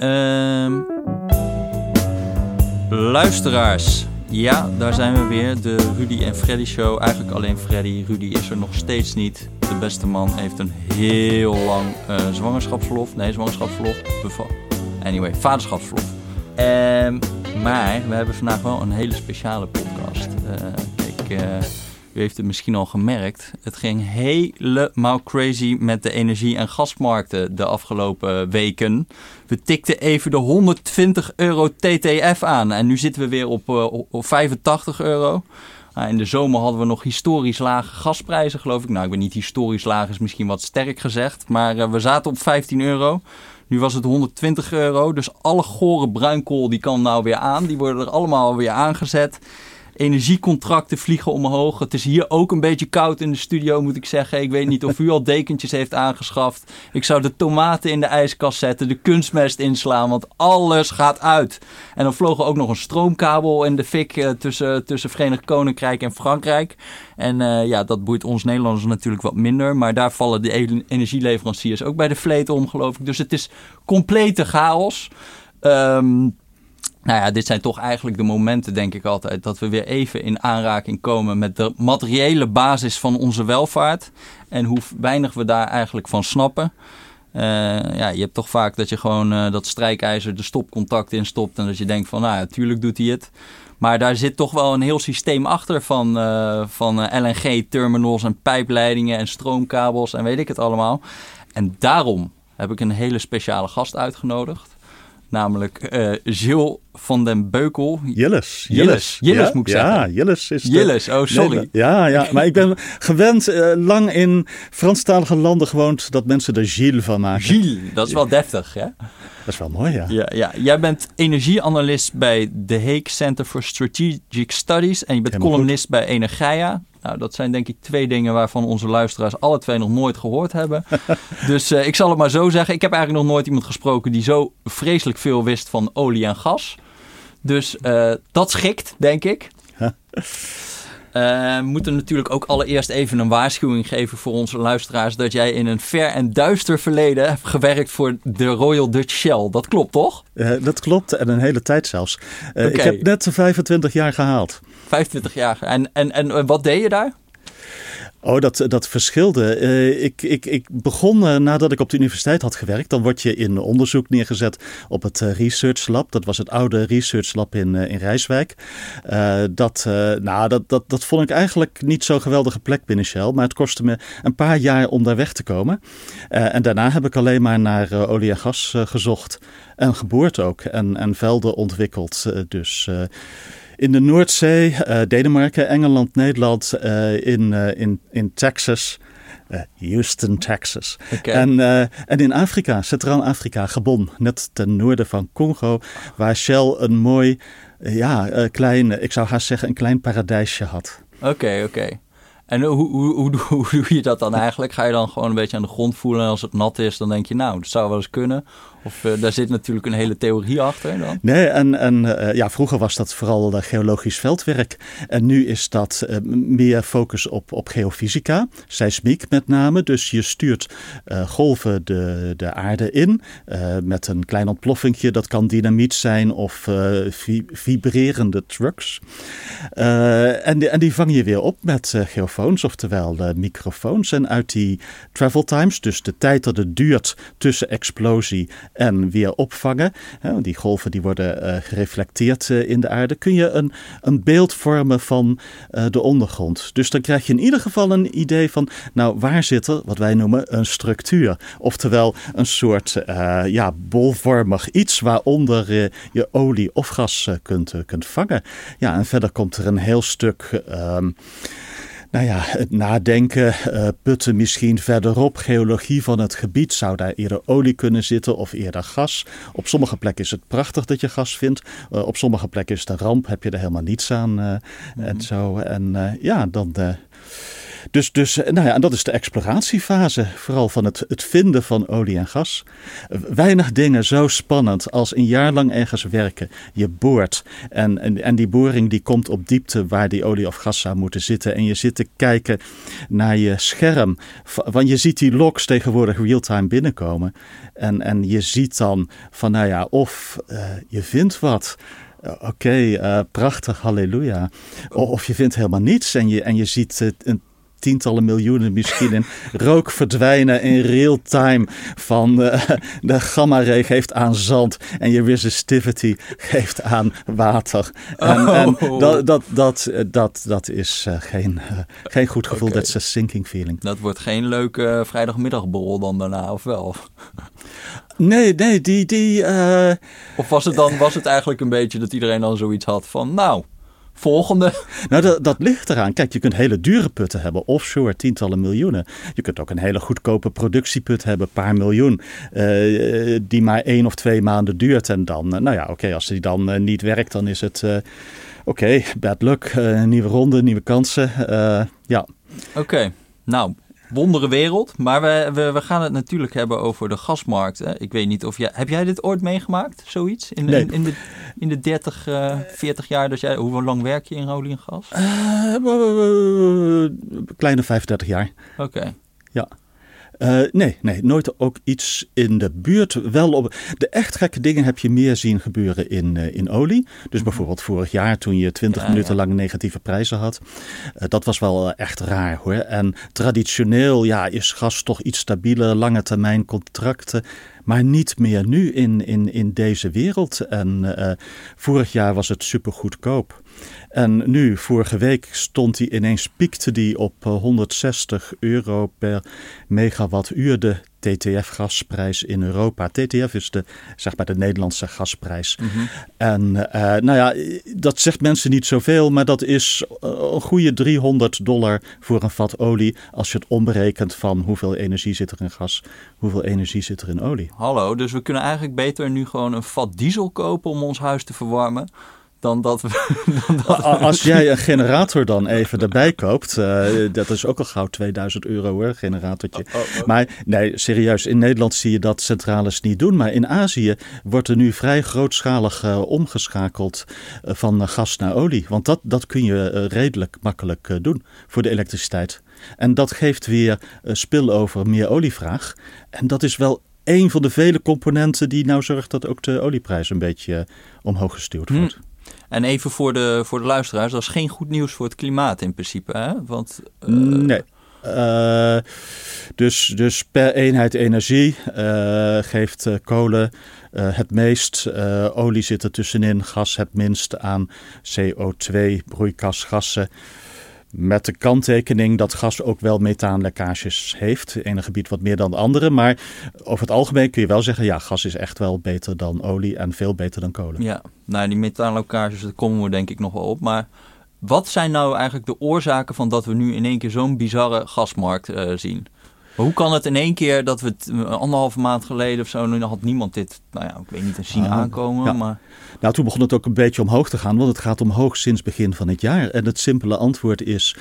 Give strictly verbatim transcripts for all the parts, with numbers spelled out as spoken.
Um, luisteraars, ja, daar zijn we weer. De Rudy en Freddy show. Eigenlijk alleen Freddy. Rudy is er nog steeds niet. De beste man heeft een heel lang uh, zwangerschapsverlof. Nee, zwangerschapsverlof. Anyway, vaderschapsverlof. Um, maar we hebben vandaag wel een hele speciale podcast. Uh, kijk, uh, u heeft het misschien al gemerkt. Het ging helemaal crazy met de energie- en gasmarkten de afgelopen weken. We tikten even de honderdtwintig euro T T F aan. En nu zitten we weer op, uh, op vijfentachtig euro. Uh, in de zomer hadden we nog historisch lage gasprijzen, geloof ik. Nou, ik weet niet, historisch laag is misschien wat sterk gezegd. Maar uh, we zaten op vijftien euro. Nu was het honderdtwintig euro. Dus alle gore bruinkool die kan nou weer aan. Die worden er allemaal weer aangezet. Energiecontracten vliegen omhoog. Het is hier ook een beetje koud in de studio, moet ik zeggen. Ik weet niet of u al dekentjes heeft aangeschaft. Ik zou de tomaten in de ijskast zetten, de kunstmest inslaan, want alles gaat uit. En dan vlogen ook nog een stroomkabel in de fik uh, tussen, tussen Verenigd Koninkrijk en Frankrijk. En uh, ja, dat boeit ons Nederlanders natuurlijk wat minder. Maar daar vallen de energieleveranciers ook bij de vleet om, geloof ik. Dus het is complete chaos. Um, Nou ja, dit zijn toch eigenlijk de momenten, denk ik altijd, dat we weer even in aanraking komen met de materiële basis van onze welvaart. En hoe weinig we daar eigenlijk van snappen. Uh, ja, je hebt toch vaak dat je gewoon uh, dat strijkijzer de stopcontact instopt en dat je denkt van, nou ja, tuurlijk doet hij het. Maar daar zit toch wel een heel systeem achter van, uh, van uh, L N G-terminals en pijpleidingen en stroomkabels en weet ik het allemaal. En daarom heb ik een hele speciale gast uitgenodigd. Namelijk uh, Gilles van den Beukel. Jilles. Jilles, Jilles ja, moet ik zeggen. Ja, Jilles is de... Jilles, oh sorry. Nee, ja, ja, maar ik ben gewend, uh, lang in Franstalige landen gewoond, dat mensen er Gilles van maken. Gilles, dat is wel deftig, hè? Dat is wel mooi, ja. ja, ja. Jij bent energieanalist bij The Hague Center for Strategic Studies. En je bent Helemaal columnist goed. bij Energia. Nou, dat zijn denk ik twee dingen waarvan onze luisteraars alle twee nog nooit gehoord hebben. Dus uh, ik zal het maar zo zeggen. Ik heb eigenlijk nog nooit iemand gesproken die zo vreselijk veel wist van olie en gas. Dus uh, dat schikt, denk ik. Huh? Uh, we moeten natuurlijk ook allereerst even een waarschuwing geven voor onze luisteraars dat jij in een ver en duister verleden hebt gewerkt voor de Royal Dutch Shell. Dat klopt, toch? Uh, dat klopt, en een hele tijd zelfs. Uh, okay. Ik heb net vijfentwintig jaar gehaald. vijfentwintig jaar. En, en, en wat deed je daar? Oh, dat, dat verschilde. Uh, ik, ik, ik begon uh, nadat ik op de universiteit had gewerkt. Dan word je in onderzoek neergezet op het uh, Research Lab. Dat was het oude Research Lab in, uh, in Rijswijk. Uh, dat, uh, nou, dat, dat, dat vond ik eigenlijk niet zo'n geweldige plek binnen Shell. Maar het kostte me een paar jaar om daar weg te komen. Uh, en daarna heb ik alleen maar naar uh, olie en gas uh, gezocht. En geboord ook. En, en velden ontwikkeld. Uh, dus... Uh, In de Noordzee, uh, Denemarken, Engeland, Nederland, uh, in, uh, in, in Texas, uh, Houston, Texas. Okay. En, uh, en in Afrika, Centraal-Afrika, Gabon, net ten noorden van Congo, waar Shell een mooi, uh, ja, uh, klein, ik zou haast zeggen, een klein paradijsje had. Oké, okay, oké. Okay. En hoe, hoe, hoe, hoe doe je dat dan eigenlijk? Ga je dan gewoon een beetje aan de grond voelen en als het nat is, dan denk je, nou, dat zou wel eens kunnen. Of uh, daar zit natuurlijk een hele theorie achter dan. Nee, en, en uh, ja, vroeger was dat vooral uh, geologisch veldwerk. En nu is dat uh, meer focus op, op geofysica, seismiek met name. Dus je stuurt uh, golven de, de aarde in uh, met een klein ontploffingje. Dat kan dynamiet zijn of uh, vi- vibrerende trucks. Uh, en, die, en die vang je weer op met uh, geofoons, oftewel uh, microfoons. En uit die travel times, dus de tijd dat het duurt tussen explosie en weer opvangen. Die golven die worden gereflecteerd in de aarde. Kun je een, een beeld vormen van de ondergrond. Dus dan krijg je in ieder geval een idee van, nou, waar zit er wat wij noemen een structuur. Oftewel een soort uh, ja, bolvormig iets waaronder uh, je olie of gas kunt, kunt vangen. Ja, en verder komt er een heel stuk... Uh, Nou ja, het nadenken, uh, putten misschien verderop, geologie van het gebied. Zou daar eerder olie kunnen zitten of eerder gas? Op sommige plekken is het prachtig dat je gas vindt. Uh, op sommige plekken is het een ramp, heb je er helemaal niets aan. Uh, mm-hmm. En zo. En uh, ja, dan... Uh, Dus, dus nou ja, en dat is de exploratiefase, vooral van het, het vinden van olie en gas. Weinig dingen zo spannend als een jaar lang ergens werken. Je boort en, en, en die boring die komt op diepte waar die olie of gas zou moeten zitten. En je zit te kijken naar je scherm, want je ziet die logs tegenwoordig real-time binnenkomen. En, en je ziet dan van nou ja, of uh, je vindt wat. Oké, okay, uh, prachtig, halleluja. Of je vindt helemaal niets en je, en je ziet uh, een tientallen miljoenen misschien in rook verdwijnen in real time van uh, de gamma-ray geeft aan zand en je resistivity geeft aan water. En, oh. en dat, dat, dat, dat, dat is uh, geen, uh, geen goed gevoel, dat is een sinking feeling. Dat wordt geen leuke vrijdagmiddagborrel dan daarna, of wel? Nee, nee, die... die uh... Of was het dan was het eigenlijk een beetje dat iedereen dan zoiets had van nou... Volgende. Nou, dat, dat ligt eraan. Kijk, je kunt hele dure putten hebben. Offshore, tientallen miljoenen. Je kunt ook een hele goedkope productieput hebben. Een paar miljoen. Uh, die maar één of twee maanden duurt. En dan, nou ja, oké. Okay, als die dan uh, niet werkt, dan is het... Uh, oké, okay, bad luck. Uh, nieuwe ronde, nieuwe kansen. Uh, ja. Oké. Okay. Nou, wondere wereld. Maar we, we, we gaan het natuurlijk hebben over de gasmarkt. Hè? Ik weet niet of jij... Heb jij dit ooit meegemaakt? Zoiets? In, nee. in, in de... In de dertig, veertig jaar, dus jij, hoe lang werk je in olie en gas? Uh, kleine vijfendertig jaar. Oké. Okay. Ja. Uh, nee, nee, nooit ook iets in de buurt. Wel op de echt gekke dingen heb je meer zien gebeuren in, uh, in olie. Dus bijvoorbeeld vorig jaar toen je twintig ja, minuten ja. lang negatieve prijzen had. Uh, dat was wel uh, echt raar hoor. En traditioneel ja, is gas toch iets stabieler, lange termijn contracten. Maar niet meer nu in, in, in deze wereld. En uh, vorig jaar was het super goedkoop. En nu, vorige week, stond hij ineens, piekte die op honderdzestig euro per megawattuur, de T T F-gasprijs in Europa. T T F is de, zeg maar, de Nederlandse gasprijs. Mm-hmm. En uh, nou ja, dat zegt mensen niet zoveel, maar dat is een goede driehonderd dollar voor een vat olie, als je het omberekent van hoeveel energie zit er in gas, hoeveel energie zit er in olie. Hallo, dus we kunnen eigenlijk beter nu gewoon een vat diesel kopen om ons huis te verwarmen. Dan dat we, dan dat Als we... jij een generator dan even erbij koopt, uh, dat is ook al gauw tweeduizend euro hoor, generatortje. Oh, oh, oh. Maar nee, serieus, in Nederland zie je dat centrales niet doen. Maar in Azië wordt er nu vrij grootschalig uh, omgeschakeld uh, van uh, gas naar olie. Want dat, dat kun je uh, redelijk makkelijk uh, doen voor de elektriciteit. En dat geeft weer uh, spillover meer olievraag. En dat is wel één van de vele componenten die nou zorgt dat ook de olieprijs een beetje uh, omhoog gestuurd wordt. Hmm. En even voor de, voor de luisteraars, dat is geen goed nieuws voor het klimaat in principe, hè? Want, uh... Nee. Uh, dus, dus per eenheid energie uh, geeft uh, kolen uh, het meest, uh, olie zit er tussenin, gas het minst aan C O twee, broeikasgassen. Met de kanttekening dat gas ook wel methaanlekkages heeft. Het ene gebied wat meer dan het andere. Maar over het algemeen kun je wel zeggen... ja, gas is echt wel beter dan olie en veel beter dan kolen. Ja, nou die methaanlekkages, daar komen we denk ik nog wel op. Maar wat zijn nou eigenlijk de oorzaken van dat we nu in één keer zo'n bizarre gasmarkt uh, zien? Hoe kan het in één keer dat we het anderhalve maand geleden of zo... nu had niemand dit, nou ja, ik weet niet, eens zien uh, aankomen. Ja. Maar... Nou, toen begon het ook een beetje omhoog te gaan. Want het gaat omhoog sinds begin van het jaar. En het simpele antwoord is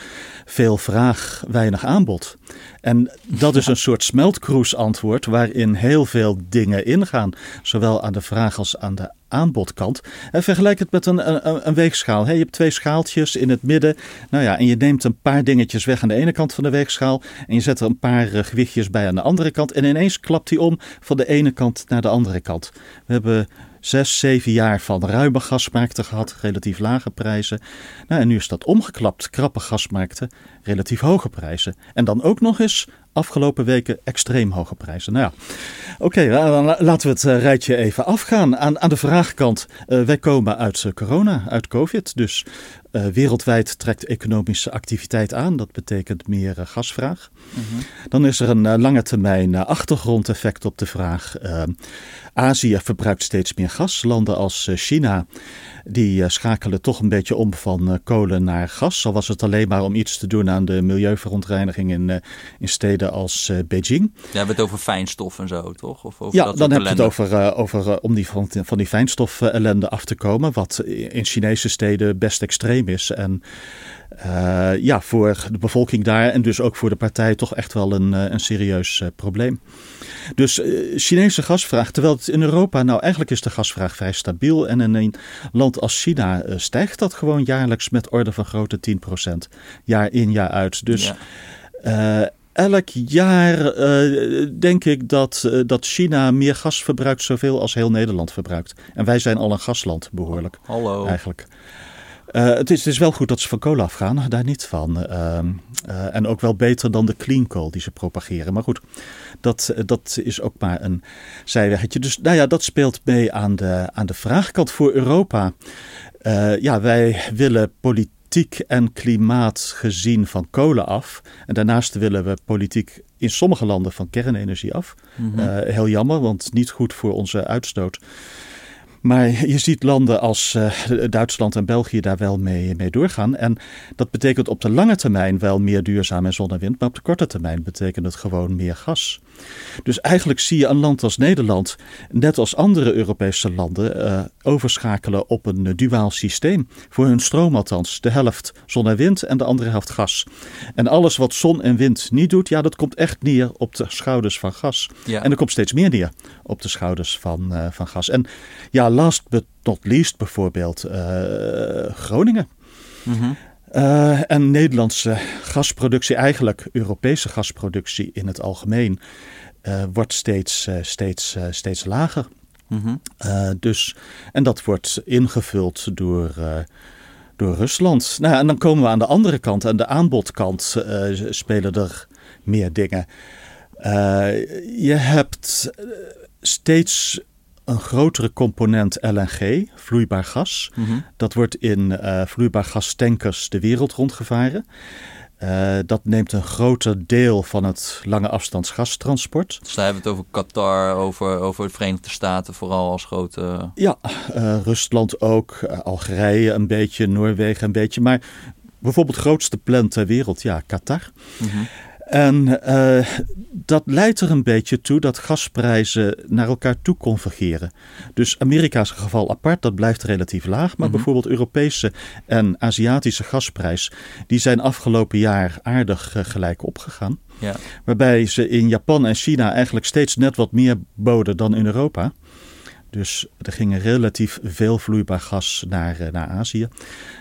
veel vraag, weinig aanbod. En dat is een soort smeltkroes antwoord waarin heel veel dingen ingaan. Zowel aan de vraag als aan de aanbodkant. En vergelijk het met een, een, een weegschaal. Hey, je hebt twee schaaltjes in het midden. Nou ja, en je neemt een paar dingetjes weg aan de ene kant van de weegschaal. En je zet er een paar uh, gewichtjes bij aan de andere kant. En ineens klapt die om van de ene kant naar de andere kant. We hebben zes, zeven jaar van ruime gasmarkten gehad. Relatief lage prijzen. Nou, en nu is dat omgeklapt. Krappe gasmarkten. Relatief hoge prijzen. En dan ook nog eens... afgelopen weken extreem hoge prijzen. Nou ja, oké, okay, laten we het uh, rijtje even afgaan. Aan, aan de vraagkant, uh, wij komen uit uh, corona, uit COVID. Dus uh, wereldwijd trekt economische activiteit aan. Dat betekent meer uh, gasvraag. Mm-hmm. Dan is er een uh, lange termijn uh, achtergrondeffect op de vraag. Uh, Azië verbruikt steeds meer gas. Landen als uh, China... die uh, schakelen toch een beetje om van uh, kolen naar gas. Al was het alleen maar om iets te doen aan de milieuverontreiniging in, uh, in steden als uh, Beijing. Dan hebben we het over fijnstof en zo, toch? Of over ja, dat dan hebben we het over, uh, over uh, om die van, van die fijnstof uh, ellende af te komen, wat in Chinese steden best extreem is. En uh, ja, voor de bevolking daar en dus ook voor de partij toch echt wel een, uh, een serieus uh, probleem. Dus uh, Chinese gasvraag, terwijl het in Europa, nou eigenlijk is de gasvraag vrij stabiel. En in een land als China uh, stijgt dat gewoon jaarlijks met orde van grootte tien procent. Jaar in, jaar uit. Dus ja. uh, elk jaar uh, denk ik dat, uh, dat China meer gas verbruikt zoveel als heel Nederland verbruikt. En wij zijn al een gasland behoorlijk. Hallo. Eigenlijk. Uh, het, is, het is wel goed dat ze van kolen afgaan, daar niet van. Uh, uh, en ook wel beter dan de clean coal die ze propageren. Maar goed, dat, uh, dat is ook maar een zijweggetje. Dus nou ja, dat speelt mee aan de, aan de vraagkant voor Europa. Uh, ja, wij willen politiek en klimaat gezien van kolen af. En daarnaast willen we politiek in sommige landen van kernenergie af. Mm-hmm. Uh, heel jammer, want niet goed voor onze uitstoot. Maar je ziet landen als uh, Duitsland en België daar wel mee, mee doorgaan. En dat betekent op de lange termijn wel meer duurzaam en zon en wind. Maar op de korte termijn betekent het gewoon meer gas. Dus eigenlijk zie je een land als Nederland, net als andere Europese landen, uh, overschakelen op een uh, duaal systeem. Voor hun stroom althans. De helft zon en wind en de andere helft gas. En alles wat zon en wind niet doet, ja, dat komt echt neer op de schouders van gas. Ja. En er komt steeds meer neer op de schouders van, uh, van gas. En ja, last but not least bijvoorbeeld uh, Groningen. Mm-hmm. Uh, en Nederlandse gasproductie, eigenlijk Europese gasproductie in het algemeen, uh, wordt steeds, uh, steeds, uh, steeds lager. Mm-hmm. Uh, dus, en dat wordt ingevuld door, uh, door Rusland. Nou, en dan komen we aan de andere kant, aan de aanbodkant uh, spelen er meer dingen. Uh, je hebt steeds een grotere component L N G, vloeibaar gas. Mm-hmm. Dat wordt in uh, vloeibaar gastankers de wereld rondgevaren. Uh, dat neemt een groter deel van het lange afstandsgastransport. Dus daar hebben we het over Qatar, over, over de Verenigde Staten vooral als grote... Ja, uh, Rusland ook, uh, Algerije een beetje, Noorwegen een beetje. Maar bijvoorbeeld grootste plant ter wereld, ja, Qatar. Mm-hmm. En uh, dat leidt er een beetje toe dat gasprijzen naar elkaar toe convergeren. Dus Amerika's geval apart, dat blijft relatief laag. Maar mm-hmm. bijvoorbeeld Europese en Aziatische gasprijs, die zijn afgelopen jaar aardig uh, gelijk opgegaan. Ja. Waarbij ze in Japan en China eigenlijk steeds net wat meer boden dan in Europa. Dus er ging relatief veel vloeibaar gas naar, uh, naar Azië.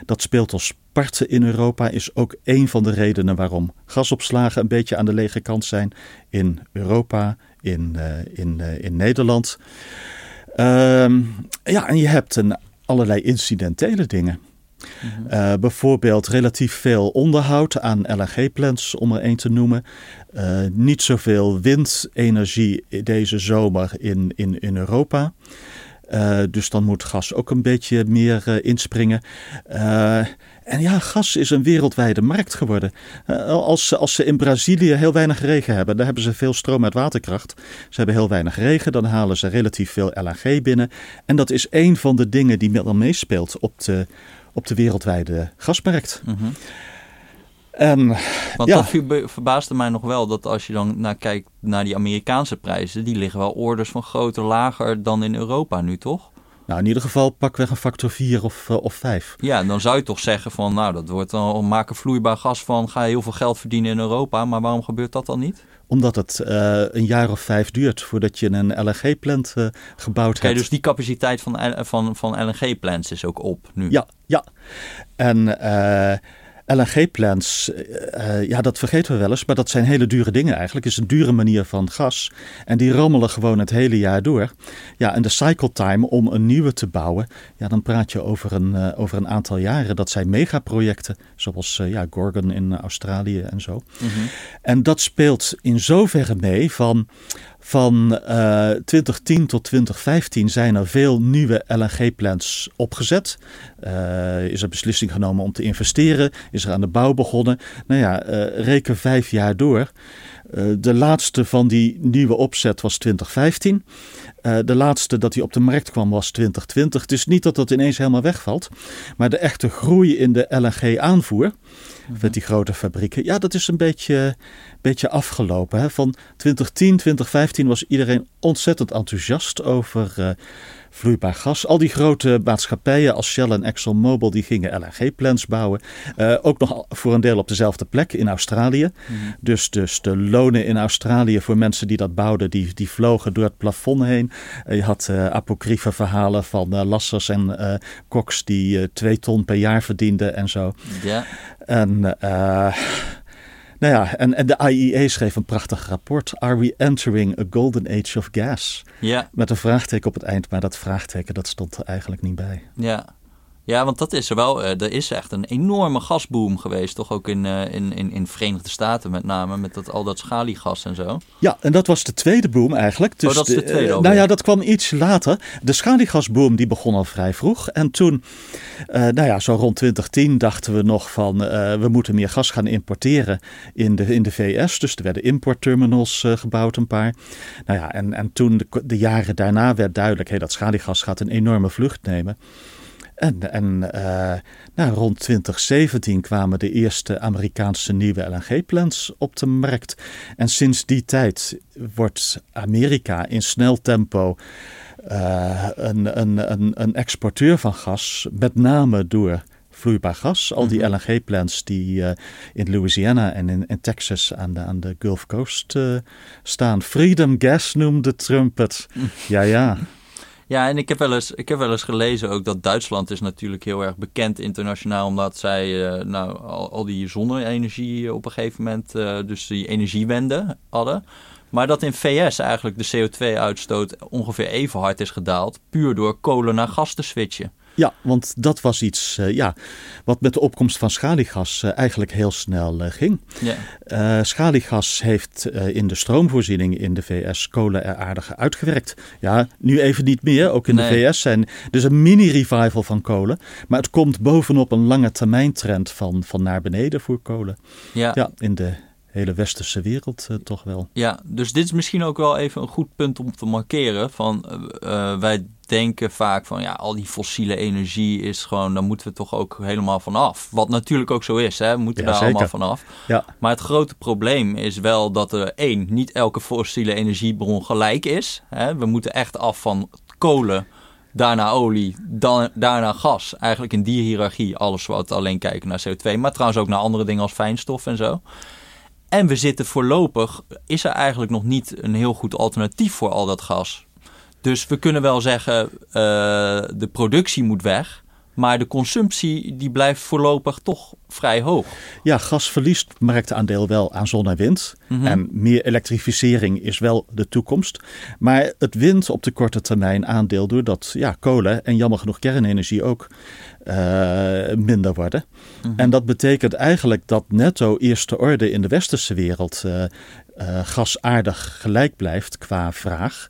Dat speelt als parten in Europa, is ook een van de redenen waarom gasopslagen een beetje aan de lege kant zijn in Europa, in, uh, in, uh, in Nederland. Um, ja, en je hebt een, allerlei incidentele dingen. Mm-hmm. Uh, bijvoorbeeld relatief veel onderhoud aan L N G-plants, om er één te noemen. Uh, niet zoveel windenergie deze zomer in, in, in Europa. Uh, dus dan moet gas ook een beetje meer uh, inspringen. Uh, en ja, gas is een wereldwijde markt geworden. Uh, als, als ze in Brazilië heel weinig regen hebben, dan hebben ze veel stroom uit waterkracht. Ze hebben heel weinig regen, dan halen ze relatief veel L N G binnen. En dat is één van de dingen die dan meespeelt op de, op de wereldwijde gasmarkt. Mm-hmm. Um, Want ja. dat verbaasde mij nog wel dat als je dan naar kijkt naar die Amerikaanse prijzen, die liggen wel orders van groter lager dan in Europa nu, toch? Nou, in ieder geval pakweg een factor vier of, uh, of vijf. Ja, dan zou je toch zeggen van, nou, dat wordt dan maken vloeibaar gas van, ga je heel veel geld verdienen in Europa, maar waarom gebeurt dat dan niet? Omdat het uh, een jaar of vijf duurt voordat je een L N G-plant uh, gebouwd hebt. Oké, dus die capaciteit van, van, van L N G-plants is ook op nu? Ja, ja. En... Uh, L N G-plants, uh, ja, dat vergeten we wel eens, maar dat zijn hele dure dingen eigenlijk. Het is een dure manier van gas en die rammelen gewoon het hele jaar door. Ja, en de cycle time om een nieuwe te bouwen, ja, dan praat je over een, uh, over een aantal jaren. Dat zijn megaprojecten, zoals uh, ja, Groningen in Australië en zo. Mm-hmm. En dat speelt in zoverre mee van... Van uh, twintig tien tot twintig vijftien zijn er veel nieuwe L N G-plants opgezet. Uh, is er beslissing genomen om te investeren? Is er aan de bouw begonnen? Nou ja, uh, reken vijf jaar door. Uh, de laatste van die nieuwe opzet was twintig vijftien. Uh, de laatste dat die op de markt kwam was twintig twintig. Het is niet dat dat ineens helemaal wegvalt. Maar de echte groei in de L N G-aanvoer met die grote fabrieken, ja, dat is een beetje, beetje afgelopen. Hè? Van twintig tien, twintig vijftien was iedereen ontzettend enthousiast over uh, vloeibaar gas. Al die grote maatschappijen als Shell en ExxonMobil, die gingen L N G-plants bouwen. Uh, ook nog voor een deel op dezelfde plek in Australië. Mm. Dus, dus de lonen in Australië voor mensen die dat bouwden, die, die vlogen door het plafond heen. Uh, je had uh, apocryfe verhalen van uh, lassers en uh, koks die uh, twee ton per jaar verdienden en zo. Ja. En, uh, nou ja, en, en de I E A schreef een prachtig rapport. Are we entering a golden age of gas? Ja. Met een vraagteken op het eind. Maar dat vraagteken, dat stond er eigenlijk niet bij. Ja, ja, want dat is er wel. Er is echt een enorme gasboom geweest. Toch ook in de in, in, in Verenigde Staten met name. Met dat, al dat schaliegas en zo. Ja, en dat was de tweede boom eigenlijk. Dus oh, dat is de tweede uh, Nou ja, dat kwam iets later. De schaliegasboom die begon al vrij vroeg. En toen, uh, nou ja, zo rond twintig tien dachten we nog van... Uh, we moeten meer gas gaan importeren in de, in de V S. Dus er werden importterminals uh, gebouwd, een paar. Nou ja, en, en toen de, de jaren daarna werd duidelijk... Hey, dat schaliegas gaat een enorme vlucht nemen... En, en uh, nou, rond twintig zeventien kwamen de eerste Amerikaanse nieuwe L N G-plants op de markt. En sinds die tijd wordt Amerika in snel tempo uh, een, een, een, een exporteur van gas, met name door vloeibaar gas. Al die L N G-plants die uh, in Louisiana en in, in Texas aan de, aan de Gulf Coast uh, staan. Freedom Gas noemde Trump het. Ja, ja. Ja, en ik heb wel eens, ik heb wel eens gelezen ook dat Duitsland is natuurlijk heel erg bekend internationaal. Omdat zij uh, nou, al, al die zonne-energie op een gegeven moment, uh, dus die energiewende hadden. Maar dat in V S eigenlijk de C O twee uitstoot ongeveer even hard is gedaald. Puur door kolen naar gas te switchen. Ja, want dat was iets uh, ja, wat met de opkomst van schaliegas uh, eigenlijk heel snel uh, ging. Yeah. Uh, schaliegas heeft uh, in de stroomvoorziening in de V S kolen er aardig uitgewerkt. Ja, nu even niet meer. Ook in nee. de V S zijn dus een mini-revival van kolen. Maar het komt bovenop een lange termijn trend van, van naar beneden voor kolen. Ja, ja in de... hele westerse wereld uh, toch wel. Ja, dus dit is misschien ook wel even een goed punt om te markeren. Van, uh, wij denken vaak van ja, al die fossiele energie is gewoon, daar moeten we toch ook helemaal vanaf. Wat natuurlijk ook zo is, hè, we moeten ja, daar zeker. allemaal vanaf. Ja. Maar het grote probleem is wel dat er één, niet elke fossiele energiebron gelijk is. Hè. We moeten echt af van kolen, daarna olie, dan, daarna gas. Eigenlijk in die hiërarchie alles wat alleen kijken naar C O twee. Maar trouwens ook naar andere dingen als fijnstof en zo. En we zitten voorlopig, is er eigenlijk nog niet een heel goed alternatief voor al dat gas. Dus we kunnen wel zeggen, uh, de productie moet weg. Maar de consumptie die blijft voorlopig toch vrij hoog. Ja, gas verliest marktaandeel wel aan zon en wind. Mm-hmm. En meer elektrificering is wel de toekomst. Maar het wint op de korte termijn aandeel doordat ja, kolen en jammer genoeg kernenergie ook uh, minder worden. Mm-hmm. En dat betekent eigenlijk dat netto eerste orde in de westerse wereld... Uh, Uh, gas aardig gelijk blijft qua vraag.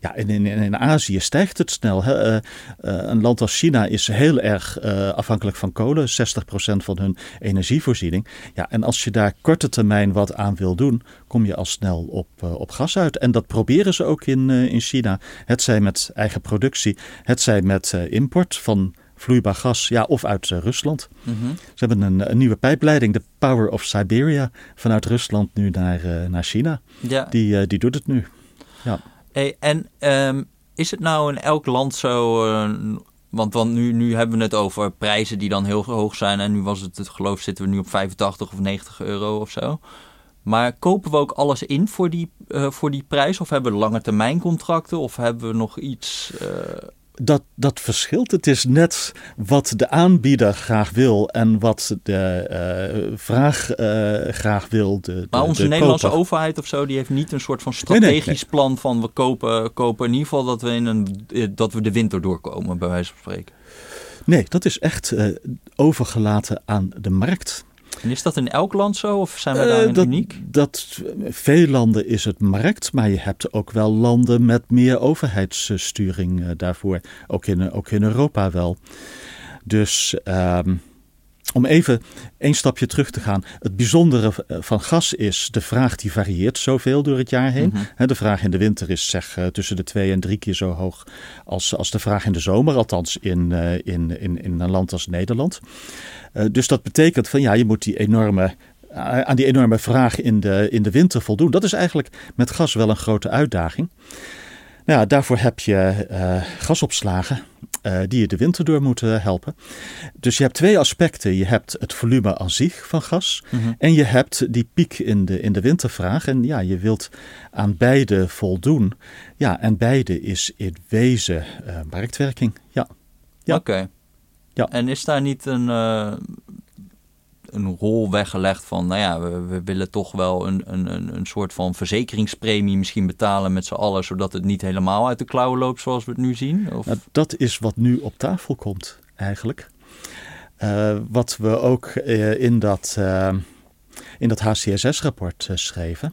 Ja, en in, in, in Azië stijgt het snel. Hè? Uh, uh, een land als China is heel erg uh, afhankelijk van kolen. zestig procent van hun energievoorziening. Ja, en als je daar korte termijn wat aan wil doen, kom je al snel op, uh, op gas uit. En dat proberen ze ook in, uh, in China. Hetzij met eigen productie, hetzij met uh, import van vloeibaar gas, ja, of uit uh, Rusland. Mm-hmm. Ze hebben een, een nieuwe pijpleiding, de Power of Siberia, vanuit Rusland nu naar, uh, naar China. Ja. Die, uh, die doet het nu. Ja. Hey, en um, is het nou in elk land zo... Uh, want want nu, nu hebben we het over prijzen die dan heel hoog zijn. En nu was het, het geloof zitten we nu op vijfentachtig of negentig euro of zo. Maar kopen we ook alles in voor die, uh, voor die prijs? Of hebben we lange termijn contracten? Of hebben we nog iets... Uh... Dat, dat verschilt. Het is net wat de aanbieder graag wil en wat de uh, vraag uh, graag wil. De, de, maar onze de Nederlandse koper. overheid of zo, die heeft niet een soort van strategisch nee, nee, nee. plan van we kopen, kopen in ieder geval dat we, in een, dat we de winter doorkomen, bij wijze van spreken. Nee, dat is echt uh, overgelaten aan de markt. En is dat in elk land zo of zijn wij daarin uh, dat, uniek? Dat, veel landen is het markt, maar je hebt ook wel landen met meer overheidssturing uh, daarvoor. Ook in, ook in Europa wel. Dus um, Om even één stapje terug te gaan. Het bijzondere van gas is de vraag die varieert zoveel door het jaar heen. Mm-hmm. De vraag in de winter is zeg tussen de twee en drie keer zo hoog als, als de vraag in de zomer. Althans in, in, in, in een land als Nederland. Dus dat betekent van ja, je moet die enorme... aan die enorme vraag in de, in de winter voldoen. Dat is eigenlijk met gas wel een grote uitdaging. Nou ja, daarvoor heb je uh, gasopslagen uh, die je de winter door moeten helpen. Dus je hebt twee aspecten. Je hebt het volume aan zich van gas. Mm-hmm. En je hebt die piek in de, in de wintervraag. En ja, je wilt aan beide voldoen. Ja, en beide is in wezen uh, marktwerking. Ja. Ja. Oké. Okay. Ja. En is daar niet een... Uh... een rol weggelegd van, nou ja, we, we willen toch wel een, een, een soort van verzekeringspremie misschien betalen met z'n allen, zodat het niet helemaal uit de klauwen loopt zoals we het nu zien? Of? Nou, dat is wat nu op tafel komt eigenlijk. Uh, wat we ook uh, in dat, uh, in dat H C S S-rapport uh, schreven.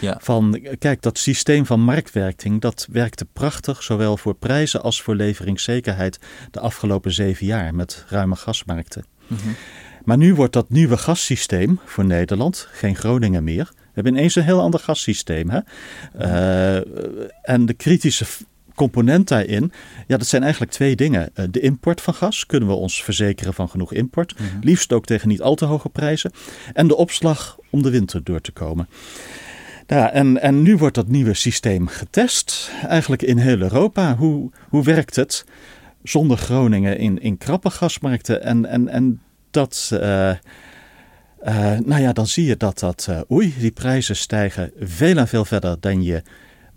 Ja. Van, kijk, dat systeem van marktwerking, dat werkte prachtig, zowel voor prijzen als voor leveringszekerheid de afgelopen zeven jaar met ruime gasmarkten. Mm-hmm. Maar nu wordt dat nieuwe gassysteem voor Nederland geen Groningen meer. We hebben ineens een heel ander gassysteem. Hè? Uh, en de kritische component daarin, ja, dat zijn eigenlijk twee dingen. Uh, de import van gas, kunnen we ons verzekeren van genoeg import. Mm-hmm. Liefst ook tegen niet al te hoge prijzen. En de opslag om de winter door te komen. Ja, en, en nu wordt dat nieuwe systeem getest. Eigenlijk in heel Europa. Hoe, hoe werkt het zonder Groningen in, in krappe gasmarkten en... en, en Dat, uh, uh, nou ja, dan zie je dat dat, uh, oei, die prijzen stijgen veel en veel verder dan je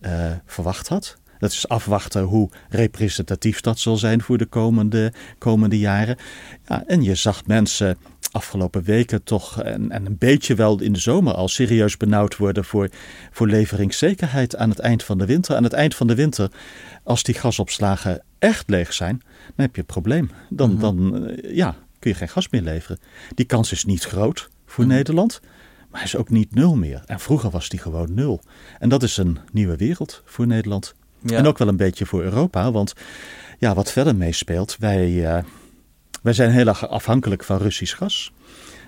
uh, verwacht had. Dat is afwachten hoe representatief dat zal zijn voor de komende, komende jaren. Ja, en je zag mensen afgelopen weken toch, en, en een beetje wel in de zomer al, serieus benauwd worden voor, voor leveringszekerheid aan het eind van de winter. Aan het eind van de winter, als die gasopslagen echt leeg zijn, dan heb je een probleem. Dan, mm-hmm. dan uh, ja... kun je geen gas meer leveren. Die kans is niet groot voor mm-hmm. Nederland, maar is ook niet nul meer. En vroeger was die gewoon nul. En dat is een nieuwe wereld voor Nederland. Ja. En ook wel een beetje voor Europa, want ja, wat verder meespeelt, wij, uh, wij zijn heel erg afhankelijk van Russisch gas.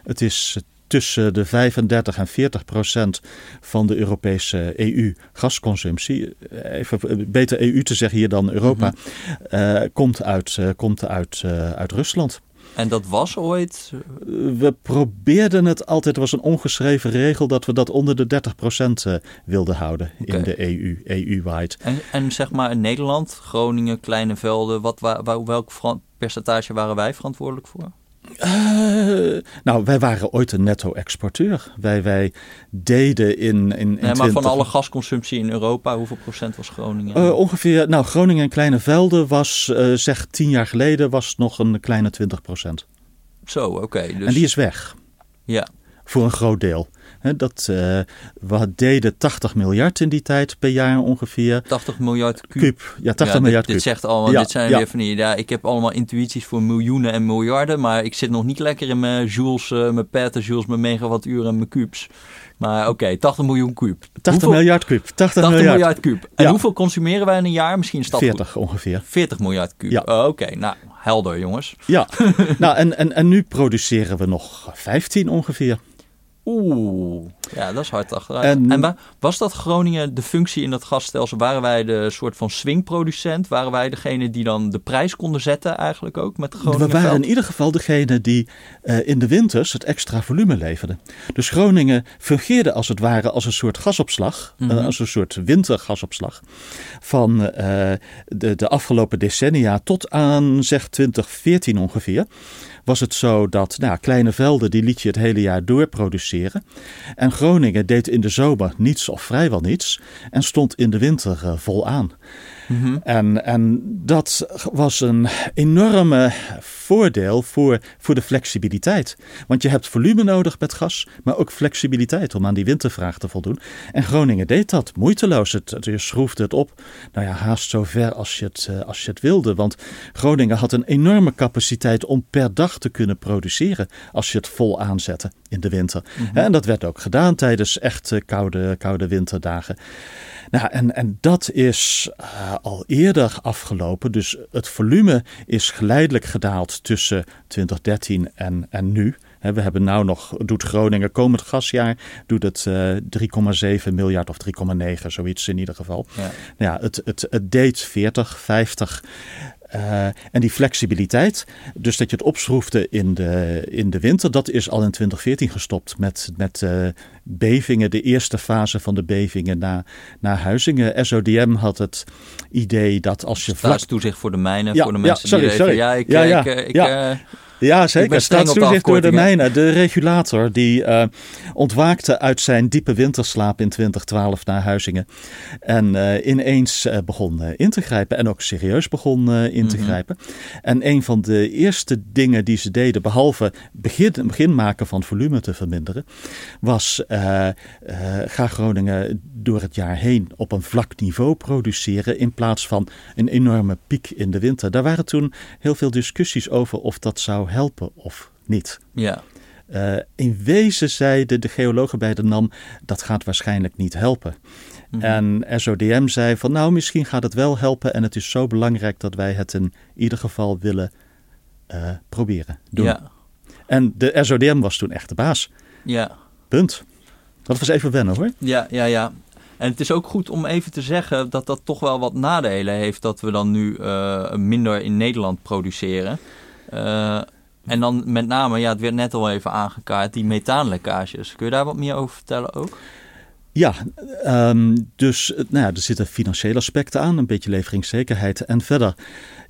Het is tussen de vijfendertig en veertig procent van de Europese E U-gasconsumptie, even beter E U te zeggen hier dan Europa, mm-hmm. uh, komt uit, uh, komt uit, uh, uit Rusland. En dat was ooit? We probeerden het altijd. Er was een ongeschreven regel dat we dat onder de dertig procent wilden houden okay. in de E U, E U-wide. En, en zeg maar in Nederland, Groningen, kleine velden, wat, waar, welk percentage waren wij verantwoordelijk voor? Uh, nou, wij waren ooit een netto-exporteur. Wij, wij deden in... in, in nee, maar twintig... van alle gasconsumptie in Europa, hoeveel procent was Groningen? Uh, ongeveer, nou, Groningen en kleine velden was, uh, zeg tien jaar geleden, was nog een kleine twintig procent. Zo, oké. Okay, dus... En die is weg. Ja. Voor een groot deel. He, dat, uh, we deden tachtig miljard in die tijd per jaar ongeveer. tachtig miljard kuub. Ja, tachtig ja, miljard dit, kuub. Dit zegt allemaal, ja, dit zijn ja. weer van die, ja, ik heb allemaal intuïties voor miljoenen en miljarden, maar ik zit nog niet lekker in mijn joules, uh, mijn petajoules, mijn megawattuur en mijn kubes. Maar oké, okay, tachtig miljoen kuub. tachtig hoeveel, miljard kuub. tachtig, tachtig miljard kuub. En ja. hoeveel consumeren wij in een jaar? Misschien een stap... veertig ongeveer. veertig miljard kuub. Ja. Uh, oké, okay, nou, helder jongens. Ja, nou en, en, en nu produceren we nog vijftien ongeveer. Oeh, ja, dat is hard achteruit. En, en was dat Groningen de functie in dat gasstelsel? Waren wij de soort van swingproducent? Waren wij degene die dan de prijs konden zetten eigenlijk ook met Groningen? We waren in ieder geval degene die uh, in de winters het extra volume leverde. Dus Groningen fungeerde als het ware als een soort gasopslag. Mm-hmm. Uh, als een soort wintergasopslag. Van uh, de, de afgelopen decennia tot aan zeg twintig veertien ongeveer. Was het zo dat nou, kleine velden die liet je het hele jaar door produceren. En Groningen deed in de zomer niets of vrijwel niets. En stond in de winter uh, vol aan. Mm-hmm. En, en dat was een enorme voordeel voor, voor de flexibiliteit. Want je hebt volume nodig met gas, maar ook flexibiliteit om aan die wintervraag te voldoen. En Groningen deed dat moeiteloos. Het, het, je schroefde het op, nou ja, haast zo ver als je het, als je het wilde. Want Groningen had een enorme capaciteit om per dag te kunnen produceren als je het vol aanzette in de winter. Mm-hmm. En dat werd ook gedaan tijdens echt koude, koude winterdagen. Nou, en, en dat is uh, al eerder afgelopen. Dus het volume is geleidelijk gedaald tussen twintig dertien en, en nu. He, we hebben nou nog, doet Groningen komend gasjaar, doet het uh, drie komma zeven miljard of drie komma negen, zoiets in ieder geval. Ja. Ja, het, het, het deed veertig, vijftig. Uh, en die flexibiliteit, dus dat je het opschroefde in de, in de winter, dat is al in twintig veertien gestopt met, met uh, bevingen, de eerste fase van de bevingen na, na Huizingen. S O D M had het idee dat als je... Staatstoezicht voor de mijnen, ja, voor de mensen ja, sorry, die sorry. Ja, ik... Ja, ja, ik, ik ja. Uh, Ja, zeker. Staatstoezicht door de mijnen. De regulator die uh, ontwaakte uit zijn diepe winterslaap in twintig twaalf naar Huizingen. En uh, ineens uh, begon uh, in te grijpen. En ook serieus begon uh, in mm-hmm. te grijpen. En een van de eerste dingen die ze deden, behalve begin, begin maken van volume te verminderen, was uh, uh, ga Groningen door het jaar heen op een vlak niveau produceren in plaats van een enorme piek in de winter. Daar waren toen heel veel discussies over of dat zou helpen of niet. Ja. Uh, in wezen zeiden de geologen bij de NAM, dat gaat waarschijnlijk niet helpen. Mm-hmm. En S O D M zei van nou, misschien gaat het wel helpen en het is zo belangrijk dat wij het in ieder geval willen uh, proberen. Doen. Ja. En de S O D M was toen echt de baas. Ja. Punt. Dat was even wennen hoor. Ja, ja, ja. En het is ook goed om even te zeggen dat dat toch wel wat nadelen heeft dat we dan nu uh, minder in Nederland produceren. Uh, en dan met name, ja, het werd net al even aangekaart, die methaanlekkages. Kun je daar wat meer over vertellen ook? Ja, um, dus nou ja, er zitten financiële aspecten aan, een beetje leveringszekerheid. En verder,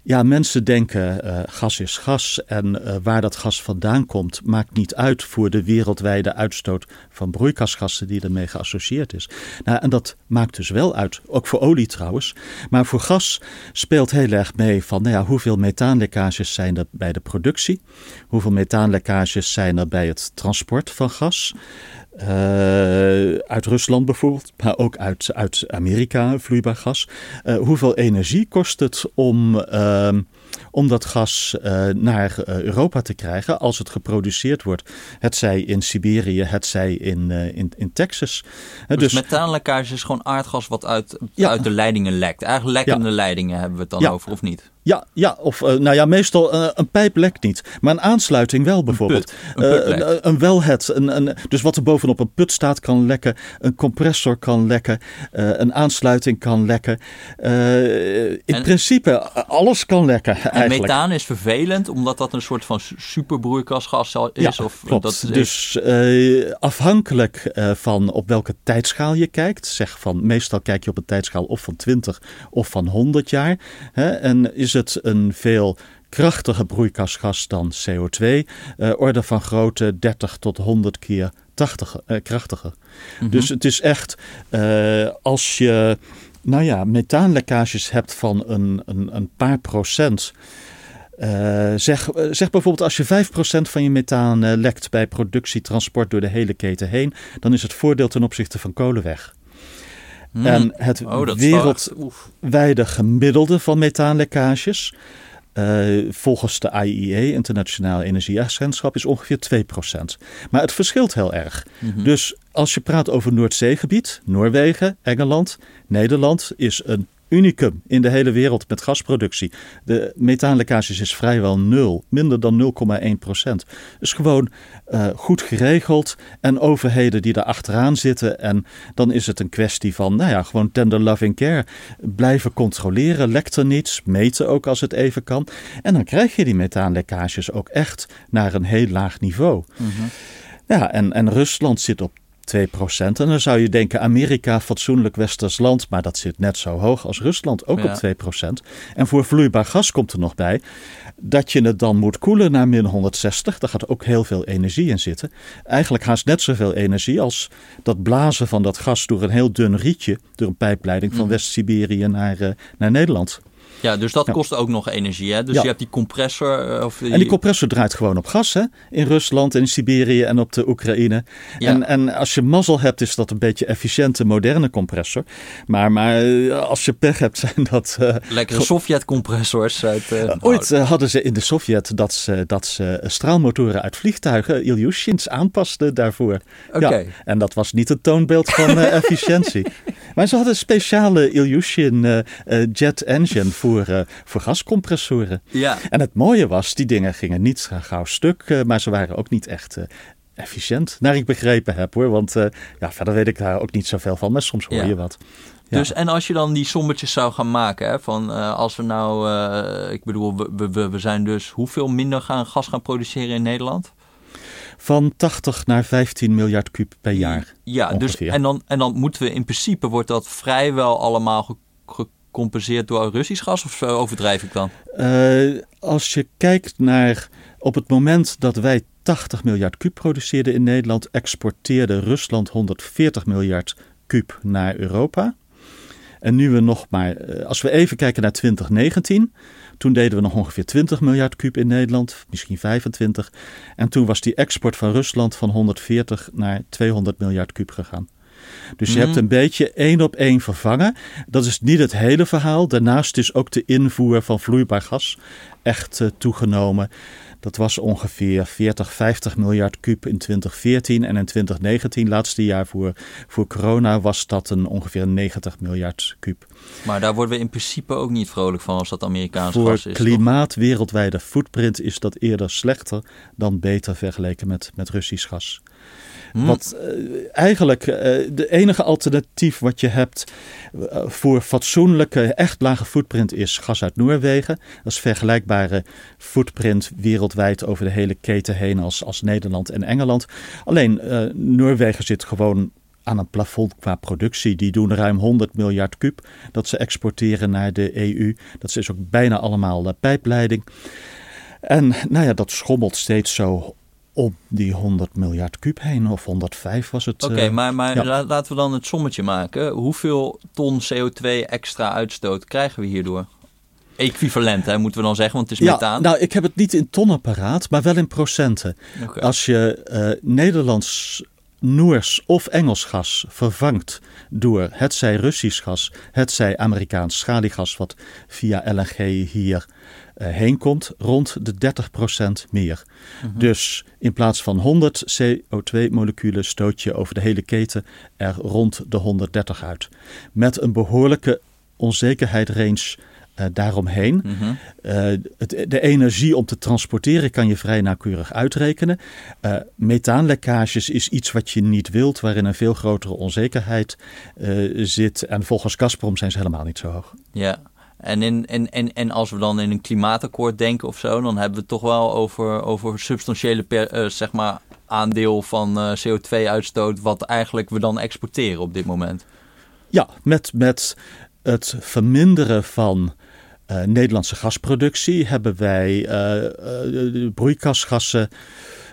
ja, mensen denken uh, gas is gas en uh, waar dat gas vandaan komt maakt niet uit voor de wereldwijde uitstoot van broeikasgassen die ermee geassocieerd is. Nou, en dat maakt dus wel uit, ook voor olie trouwens. Maar voor gas speelt heel erg mee van nou ja, hoeveel methaanlekkages zijn er bij de productie? Hoeveel methaanlekkages zijn er bij het transport van gas? Uh, uit Rusland bijvoorbeeld, maar ook uit, uit Amerika, vloeibaar gas. Uh, hoeveel energie kost het om, uh, om dat gas uh, naar Europa te krijgen als het geproduceerd wordt? Hetzij in Siberië, hetzij in, uh, in, in Texas. Uh, dus dus methaanlekkage is gewoon aardgas wat uit, ja. uit de leidingen lekt. Eigenlijk lekkende ja. leidingen hebben we het dan ja. over, of niet? Ja, ja, of uh, nou ja, meestal uh, een pijp lekt niet. Maar een aansluiting wel bijvoorbeeld. Een, put, een, put uh, een wellhead. Een, een, dus wat er bovenop een put staat kan lekken. Een compressor kan lekken. Uh, een aansluiting kan lekken. Uh, in en, principe alles kan lekken eigenlijk. En methaan is vervelend omdat dat een soort van superbroeikasgas is. Ja, of, klopt. Dat is dus uh, afhankelijk uh, van op welke tijdschaal je kijkt. Zeg van, meestal kijk je op een tijdschaal of van twintig of van honderd jaar. Hè, en is het een veel krachtiger broeikasgas dan C O twee. Uh, orde van grootte dertig tot honderd keer tachtig, uh, krachtiger. Mm-hmm. Dus het is echt uh, als je nou ja, methaanlekkages hebt van een, een, een paar procent. Uh, zeg, zeg bijvoorbeeld als je vijf procent van je methaan uh, lekt bij productietransport door de hele keten heen. Dan is het voordeel ten opzichte van kolen weg. En het oh, wereldwijde gemiddelde van methaanlekkages, uh, volgens de I E A, Internationaal Energieagentschap, is ongeveer twee procent. Maar het verschilt heel erg. Mm-hmm. Dus als je praat over Noordzeegebied, Noorwegen, Engeland, Nederland is een unicum in de hele wereld met gasproductie. De methaanlekkages is vrijwel nul, minder dan nul komma één procent. Dus gewoon uh, goed geregeld en overheden die daar achteraan zitten. En dan is het een kwestie van, nou ja, gewoon tender love and care. Blijven controleren, lekt er niets, meten ook als het even kan. En dan krijg je die methaanlekkages ook echt naar een heel laag niveau. Mm-hmm. Ja, en, en Rusland zit op twee procent. En dan zou je denken, Amerika, fatsoenlijk westers land, maar dat zit net zo hoog als Rusland, ook ja. op twee procent. En voor vloeibaar gas komt er nog bij dat je het dan moet koelen naar min honderdzestig. Daar gaat ook heel veel energie in zitten. Eigenlijk haast net zoveel energie als dat blazen van dat gas door een heel dun rietje, door een pijpleiding van West-Siberië naar, uh, naar Nederland. Ja, dus dat ja. kost ook nog energie. Hè? Dus ja. je hebt die compressor. Of die... En die compressor draait gewoon op gas, hè? In Rusland, in Siberië en op de Oekraïne. Ja. En, en als je mazzel hebt, is dat een beetje efficiënte, moderne compressor. Maar, maar als je pech hebt, zijn dat... Uh... Lekkere Sovjet-compressors. Uit, uh... Ooit uh, hadden ze in de Sovjet dat ze, dat ze straalmotoren uit vliegtuigen, Ilyushins, aanpasten daarvoor. Okay. Ja. En dat was niet het toonbeeld van uh, efficiëntie. Maar ze hadden een speciale Ilyushin uh, uh, jet engine voor, uh, voor gascompressoren. Ja. En het mooie was, die dingen gingen niet gauw stuk, uh, maar ze waren ook niet echt... Uh, efficiënt, naar ik begrepen heb hoor. Want uh, ja, verder weet ik daar ook niet zoveel van. Maar soms hoor ja. je wat. Ja. Dus en als je dan die sommetjes zou gaan maken. Hè, van uh, als we nou... Uh, ik bedoel, we, we, we zijn dus... Hoeveel minder gaan gas gaan produceren in Nederland? Van tachtig naar vijftien miljard kuub per jaar. Ja, ongeveer. Dus en dan, en dan moeten we in principe... Wordt dat vrijwel allemaal gekozen. Gecompenseerd door Russisch gas? Of overdrijf ik dan? Uh, als je kijkt naar... Op het moment dat wij tachtig miljard kuub produceerden in Nederland... exporteerde Rusland honderdveertig miljard kuub naar Europa. En nu we nog maar... Als we even kijken naar twintig negentien... Toen deden we nog ongeveer twintig miljard kuub in Nederland. Misschien vijfentwintig. En toen was die export van Rusland van honderdveertig naar tweehonderd miljard kuub gegaan. Dus je hebt een beetje één op één vervangen. Dat is niet het hele verhaal. Daarnaast is ook de invoer van vloeibaar gas echt uh, toegenomen. Dat was ongeveer veertig, vijftig miljard kuub in twintig veertien. En in twintig negentien, laatste jaar voor, voor corona, was dat een ongeveer negentig miljard kuub. Maar daar worden we in principe ook niet vrolijk van als dat Amerikaans voor gas is. Voor klimaat, toch? Wereldwijde footprint is dat eerder slechter dan beter vergeleken met, met Russisch gas. Hmm. Wat uh, eigenlijk uh, de enige alternatief wat je hebt uh, voor fatsoenlijke, echt lage footprint is gas uit Noorwegen. Dat is vergelijkbare footprint wereldwijd over de hele keten heen als, als Nederland en Engeland. Alleen uh, Noorwegen zit gewoon aan een plafond qua productie. Die doen ruim honderd miljard kuub dat ze exporteren naar de E U. Dat is ook bijna allemaal uh, pijpleiding. En nou ja, dat schommelt steeds zo om die honderd miljard kuub heen, of honderdvijf was het. Oké, okay, uh, maar, maar ja. laten we dan het sommetje maken. Hoeveel ton C O twee extra uitstoot krijgen we hierdoor? Equivalent, hè, moeten we dan zeggen, want het is ja, methaan. Nou, ik heb het niet in tonnen paraat, maar wel in procenten. Okay. Als je uh, Nederlands, Noors of Engels gas vervangt door hetzij Russisch gas, hetzij Amerikaans schaliegas, wat via L N G hier uh, heen komt, rond de dertig procent meer. Mm-hmm. Dus in plaats van honderd C O twee moleculen stoot je over de hele keten er rond de honderddertig uit. Met een behoorlijke onzekerheidsrange Uh, daaromheen. Mm-hmm. Uh, het, de energie om te transporteren kan je vrij nauwkeurig uitrekenen. Uh, methaanlekkages is iets wat je niet wilt, waarin een veel grotere onzekerheid uh, zit. En volgens Gazprom zijn ze helemaal niet zo hoog. Ja, en, in, en, en, en als we dan in een klimaatakkoord denken of zo, dan hebben we het toch wel over, over substantiële per, uh, zeg maar aandeel van uh, C O twee uitstoot, wat eigenlijk we dan exporteren op dit moment. Ja, met, met het verminderen van Uh, Nederlandse gasproductie hebben wij uh, uh, broeikasgassen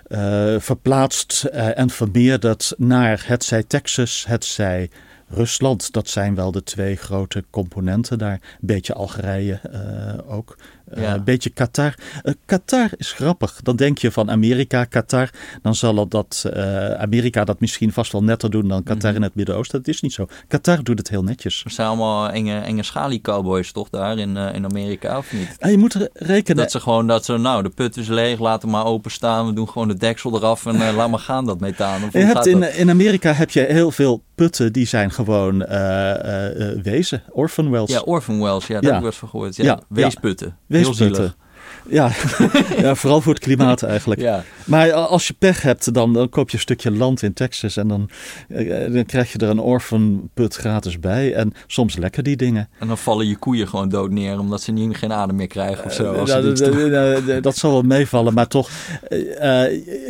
uh, verplaatst uh, en vermeerderd naar hetzij Texas, hetzij Rusland. Dat zijn wel de twee grote componenten daar. Een beetje Algerije uh, ook. Uh, ja. Een beetje Qatar. Uh, Qatar is grappig. Dan denk je van Amerika, Qatar. Dan zal dat uh, Amerika dat misschien vast wel netter doen dan Qatar mm. in het Midden-Oosten. Dat is niet zo. Qatar doet het heel netjes. Er zijn allemaal enge, enge schalie-cowboys toch daar in, uh, in Amerika of niet? En je moet er rekenen. Dat ze gewoon, dat ze nou de put is leeg, laat hem maar openstaan. We doen gewoon de deksel eraf en uh, laat maar gaan dat methaan. Of je hebt in, dat... in Amerika heb je heel veel putten die zijn gewoon uh, uh, wezen. Orphan wells. Ja, orphan wells. Ja, daar ja. heb ik wel eens van gehoord. Ja, ja. Weesputten. Ja. Weesputten. Ja. ja, vooral voor het klimaat eigenlijk. Ja. Maar als je pech hebt, dan, dan koop je een stukje land in Texas en dan, dan krijg je er een orphanput gratis bij. En soms lekker die dingen. En dan vallen je koeien gewoon dood neer omdat ze niet, geen adem meer krijgen of zo. Uh, nou, nou, nou, dat zal wel meevallen, maar toch. Uh,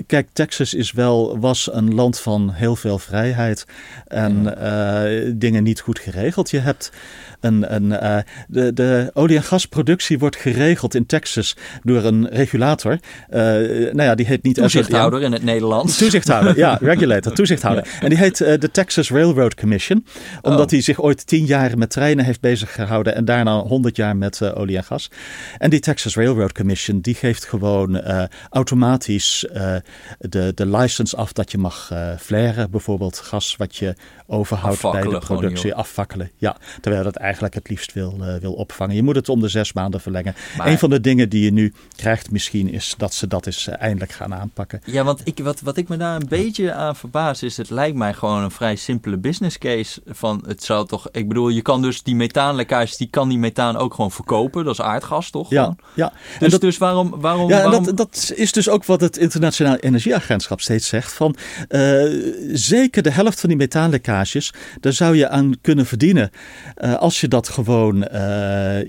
kijk, Texas is wel, was een land van heel veel vrijheid en uh, dingen niet goed geregeld. Je hebt een, een, uh, de, de olie- en gasproductie wordt geregeld in Texas door een regulator. Uh, nou ja, die heet heet niet... Toezichthouder S O D M. In het Nederlands. Toezichthouder, ja, regulator, toezichthouder. Ja. En die heet uh, de Texas Railroad Commission. Omdat hij oh. zich ooit tien jaar met treinen heeft bezig gehouden en daarna honderd jaar met uh, olie en gas. En die Texas Railroad Commission, die geeft gewoon uh, automatisch uh, de, de license af dat je mag uh, flaren. Bijvoorbeeld gas wat je overhoudt afvakkelen, bij de productie. Afvakkelen, ja. Terwijl dat eigenlijk het liefst wil, uh, wil opvangen. Je moet het om de zes maanden verlengen. Maar... Een van de dingen die je nu krijgt misschien is dat ze dat eens uh, eindelijk gaan aanpakken. Ja, want ik, wat, wat ik me daar een beetje aan verbaas is, het lijkt mij gewoon een vrij simpele business case van het zou toch, ik bedoel, je kan dus die methaanlekkages, die kan die methaan ook gewoon verkopen. Dat is aardgas, toch? Ja, ja. Dus, en dat, dus waarom... waarom, ja, en waarom... Dat, dat is dus ook wat het Internationaal Energieagentschap steeds zegt, van uh, zeker de helft van die methaanlekkages, daar zou je aan kunnen verdienen uh, als je dat gewoon uh,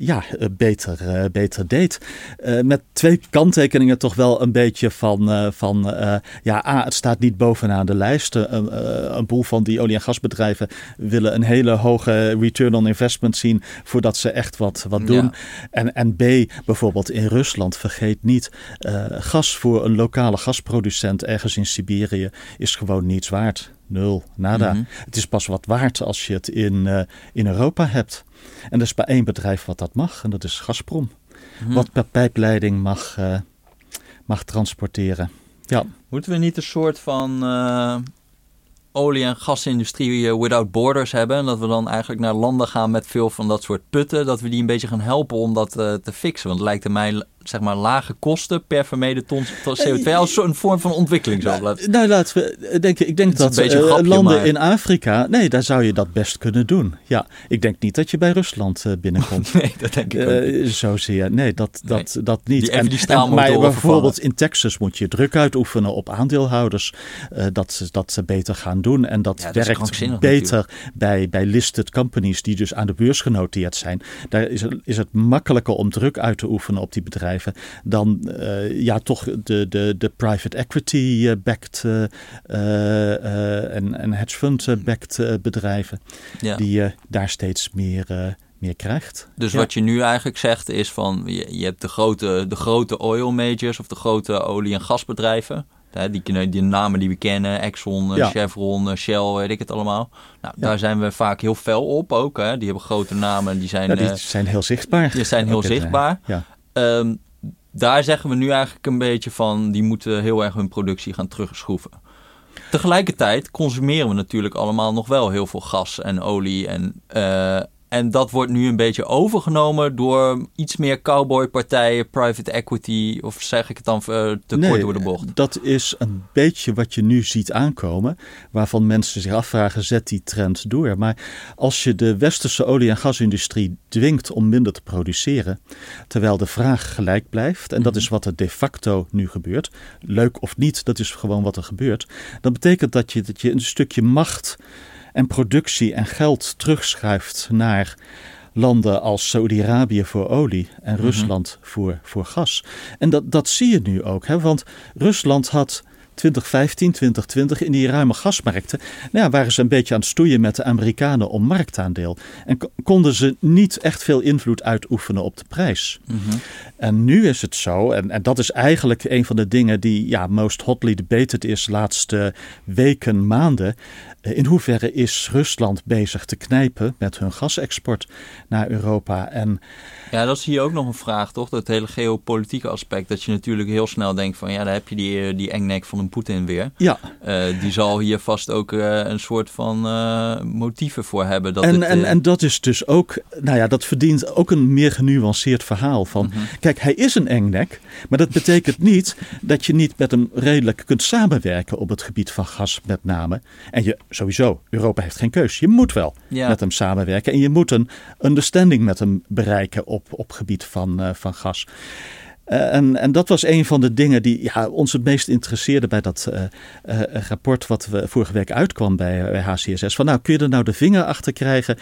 ja, uh, beter, uh, beter deed. Uh, met twee kanttekeningen toch wel een beetje van, uh, van uh, ja, A, het staat niet bovenaan de lijst. Uh, uh, een boel van die olie- en gasbedrijven willen een hele hoge return on investment zien voordat ze echt wat, wat doen. Ja. En, en B, bijvoorbeeld in Rusland, vergeet niet, uh, gas voor een lokale gasproducent ergens in Siberië is gewoon niets waard. Nul, nada. Mm-hmm. Het is pas wat waard als je het in, uh, in Europa hebt. En er is maar één bedrijf wat dat mag en dat is Gazprom. Mm-hmm. Wat per pijpleiding mag, uh, mag transporteren. Ja. Moeten we niet een soort van uh, olie- en gasindustrie without borders hebben? En dat we dan eigenlijk naar landen gaan met veel van dat soort putten. Dat we die een beetje gaan helpen om dat uh, te fixen. Want het lijkt er mij... zeg maar lage kosten per vermeden ton C O twee als een vorm van ontwikkeling zou blijven. Nou, laten we denken, ik denk dat, dat grapje, landen maar. in Afrika, nee, daar zou je dat best kunnen doen. Ja, ik denk niet dat je bij Rusland binnenkomt. Nee, dat denk ik ook niet. Uh, zozeer, nee, dat, nee. dat, dat niet. Die, en, die en, maar bijvoorbeeld in Texas moet je druk uitoefenen op aandeelhouders uh, dat ze dat beter gaan doen. En dat, ja, dat werkt beter bij, bij listed companies die dus aan de beurs genoteerd zijn. Daar is het, is het makkelijker om druk uit te oefenen op die bedrijven dan uh, ja, toch de, de, de private equity-backed uh, uh, uh, en, en hedge fund-backed uh, bedrijven, ja, die je uh, daar steeds meer, uh, meer krijgt. Dus ja, wat je nu eigenlijk zegt is van je, je hebt de grote, de grote oil majors of de grote olie- en gasbedrijven. Die, die namen die we kennen, Exxon, ja, Chevron, Shell, weet ik het allemaal. Nou, ja. Daar zijn we vaak heel fel op ook. Hè? Die hebben grote namen. Die zijn, ja, die uh, zijn heel zichtbaar. Die zijn heel zichtbaar. Ja. Um, daar zeggen we nu eigenlijk een beetje van, die moeten heel erg hun productie gaan terugschroeven. Tegelijkertijd consumeren we natuurlijk allemaal nog wel heel veel gas en olie. En, uh, en dat wordt nu een beetje overgenomen door iets meer cowboypartijen, private equity, of zeg ik het dan uh, te nee, kort door de bocht? Dat is een beetje wat je nu ziet aankomen, waarvan mensen zich afvragen, zet die trend door? Maar als je de westerse olie- en gasindustrie dwingt om minder te produceren, terwijl de vraag gelijk blijft, en mm-hmm. dat is wat er de facto nu gebeurt, leuk of niet, dat is gewoon wat er gebeurt, dan betekent dat je, dat je een stukje macht en productie en geld terugschuift naar landen als Saoedi-Arabië voor olie en mm-hmm. Rusland voor, voor gas. En dat, dat zie je nu ook, hè? Want Rusland had twintig vijftien, twintig twintig in die ruime gasmarkten, nou ja, waren ze een beetje aan het stoeien met de Amerikanen om marktaandeel. En k- konden ze niet echt veel invloed uitoefenen op de prijs. Mm-hmm. En nu is het zo, en, en dat is eigenlijk een van de dingen die ja, most hotly debated is de laatste weken, maanden. In hoeverre is Rusland bezig te knijpen met hun gasexport naar Europa? En ja, dat is hier ook nog een vraag, toch? Dat hele geopolitieke aspect. Dat je natuurlijk heel snel denkt van ja, daar heb je die, die engnek van een Poetin weer. Ja. Uh, die zal hier vast ook uh, een soort van uh, motieven voor hebben. Dat en, het, en, uh... en dat is dus ook, nou ja, dat verdient ook een meer genuanceerd verhaal van, mm-hmm. kijk, hij is een engnek, maar dat betekent niet dat je niet met hem redelijk kunt samenwerken op het gebied van gas met name. En je sowieso, Europa heeft geen keus. Je moet wel ja. met hem samenwerken en je moet een understanding met hem bereiken op, op gebied van, uh, van gas. Uh, en, en dat was een van de dingen die ja, ons het meest interesseerde bij dat uh, uh, rapport wat we vorige week uitkwam bij, bij H C S S. Van nou, kun je er nou de vinger achter krijgen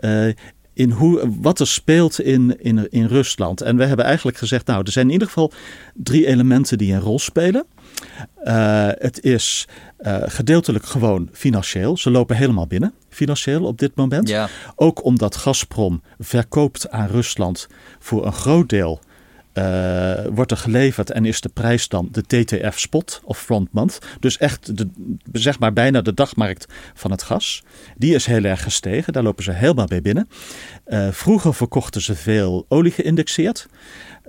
uh, in hoe, wat er speelt in, in, in Rusland? En we hebben eigenlijk gezegd, nou, er zijn in ieder geval drie elementen die een rol spelen. Uh, het is uh, gedeeltelijk gewoon financieel. Ze lopen helemaal binnen, financieel op dit moment. Ja. Ook omdat Gazprom verkoopt aan Rusland voor een groot deel Uh, wordt er geleverd en is de prijs dan de T T F spot of front month. Dus echt de, zeg maar bijna de dagmarkt van het gas. Die is heel erg gestegen. Daar lopen ze helemaal mee binnen. Uh, vroeger verkochten ze veel olie geïndexeerd.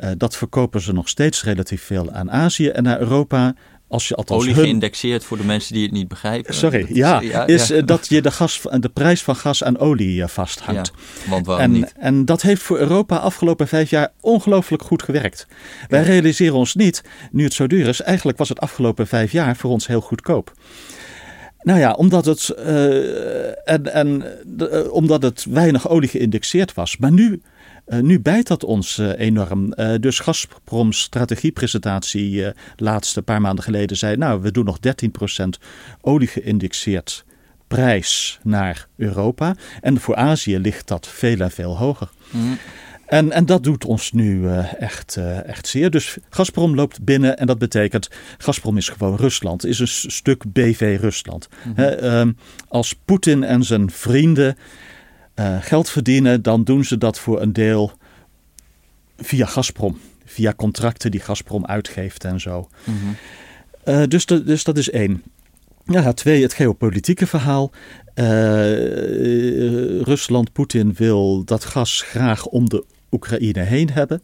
Uh, dat verkopen ze nog steeds relatief veel aan Azië en naar Europa. Als je althans olie geïndexeerd hun... voor de mensen die het niet begrijpen. Sorry, dat ja, is, ja, is ja. dat je de, gas, de prijs van gas aan olie vasthangt. Ja, want waarom en, niet? En dat heeft voor Europa afgelopen vijf jaar ongelooflijk goed gewerkt. Ja. Wij realiseren ons niet, nu het zo duur is, eigenlijk was het afgelopen vijf jaar voor ons heel goedkoop. Nou ja, omdat het, uh, en, en, uh, omdat het weinig olie geïndexeerd was. Maar nu... Uh, nu bijt dat ons uh, enorm. Uh, dus Gazprom's strategiepresentatie uh, laatste paar maanden geleden zei... nou, we doen nog dertien procent olie geïndexeerd prijs naar Europa. En voor Azië ligt dat veel en veel hoger. Mm. En, en dat doet ons nu uh, echt, uh, echt zeer. Dus Gazprom loopt binnen en dat betekent... Gazprom is gewoon Rusland, is een s- stuk B V Rusland. Mm-hmm. Uh, um, als Poetin en zijn vrienden... Uh, geld verdienen, dan doen ze dat voor een deel via Gazprom. Via contracten die Gazprom uitgeeft en zo. Mm-hmm. Uh, dus, de, dus dat is één. Ja, twee, het geopolitieke verhaal. Uh, uh, Rusland, Poetin wil dat gas graag om de Oekraïne heen hebben.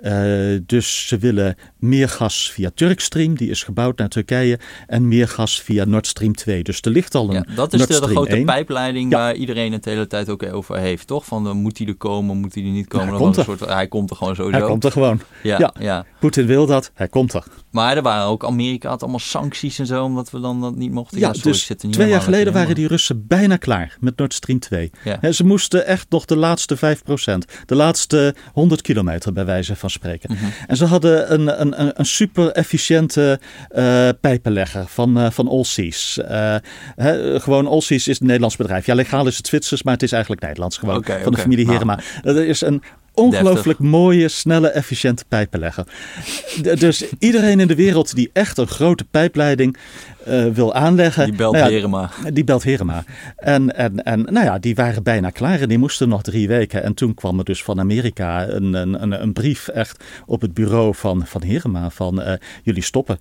Uh, dus ze willen meer gas via Turkstream, die is gebouwd naar Turkije, en meer gas via Nordstream twee. Dus er ligt al een ja, dat is Nordstream de grote één. Pijpleiding ja. waar iedereen het de hele tijd ook over heeft, toch? Van uh, moet hij er komen, moet hij er niet komen? Ja, hij, komt er. Soort, hij komt er gewoon sowieso. Hij komt er gewoon. Ja, ja. ja. Poetin wil dat, hij komt er. Maar er waren ook Amerika had allemaal sancties en zo, omdat we dan dat niet mochten. Ja, ja sorry, dus niet twee jaar geleden waren helemaal. Die Russen bijna klaar met Nordstream twee. Ja. He, ze moesten echt nog de laatste vijf procent, de laatste honderd kilometer bij wijze van spreken. Mm-hmm. En ze hadden een, een, een super efficiënte uh, pijpenlegger van, uh, van Olsies. Uh, hè, gewoon Olsies is een Nederlands bedrijf. Ja, legaal is het Zwitsers, maar het is eigenlijk Nederlands gewoon. Okay, van okay. de familie Heerema. Nou. Dat is een ongelooflijk mooie, snelle, efficiënte pijpenlegger. Dus iedereen in de wereld die echt een grote pijpleiding uh, wil aanleggen... Die belt nou ja, Heerema. Die belt Heerema. En, en, en nou ja, die waren bijna klaar en die moesten nog drie weken. En toen kwam er dus van Amerika een, een, een brief echt op het bureau van, van Heerema van uh, jullie stoppen.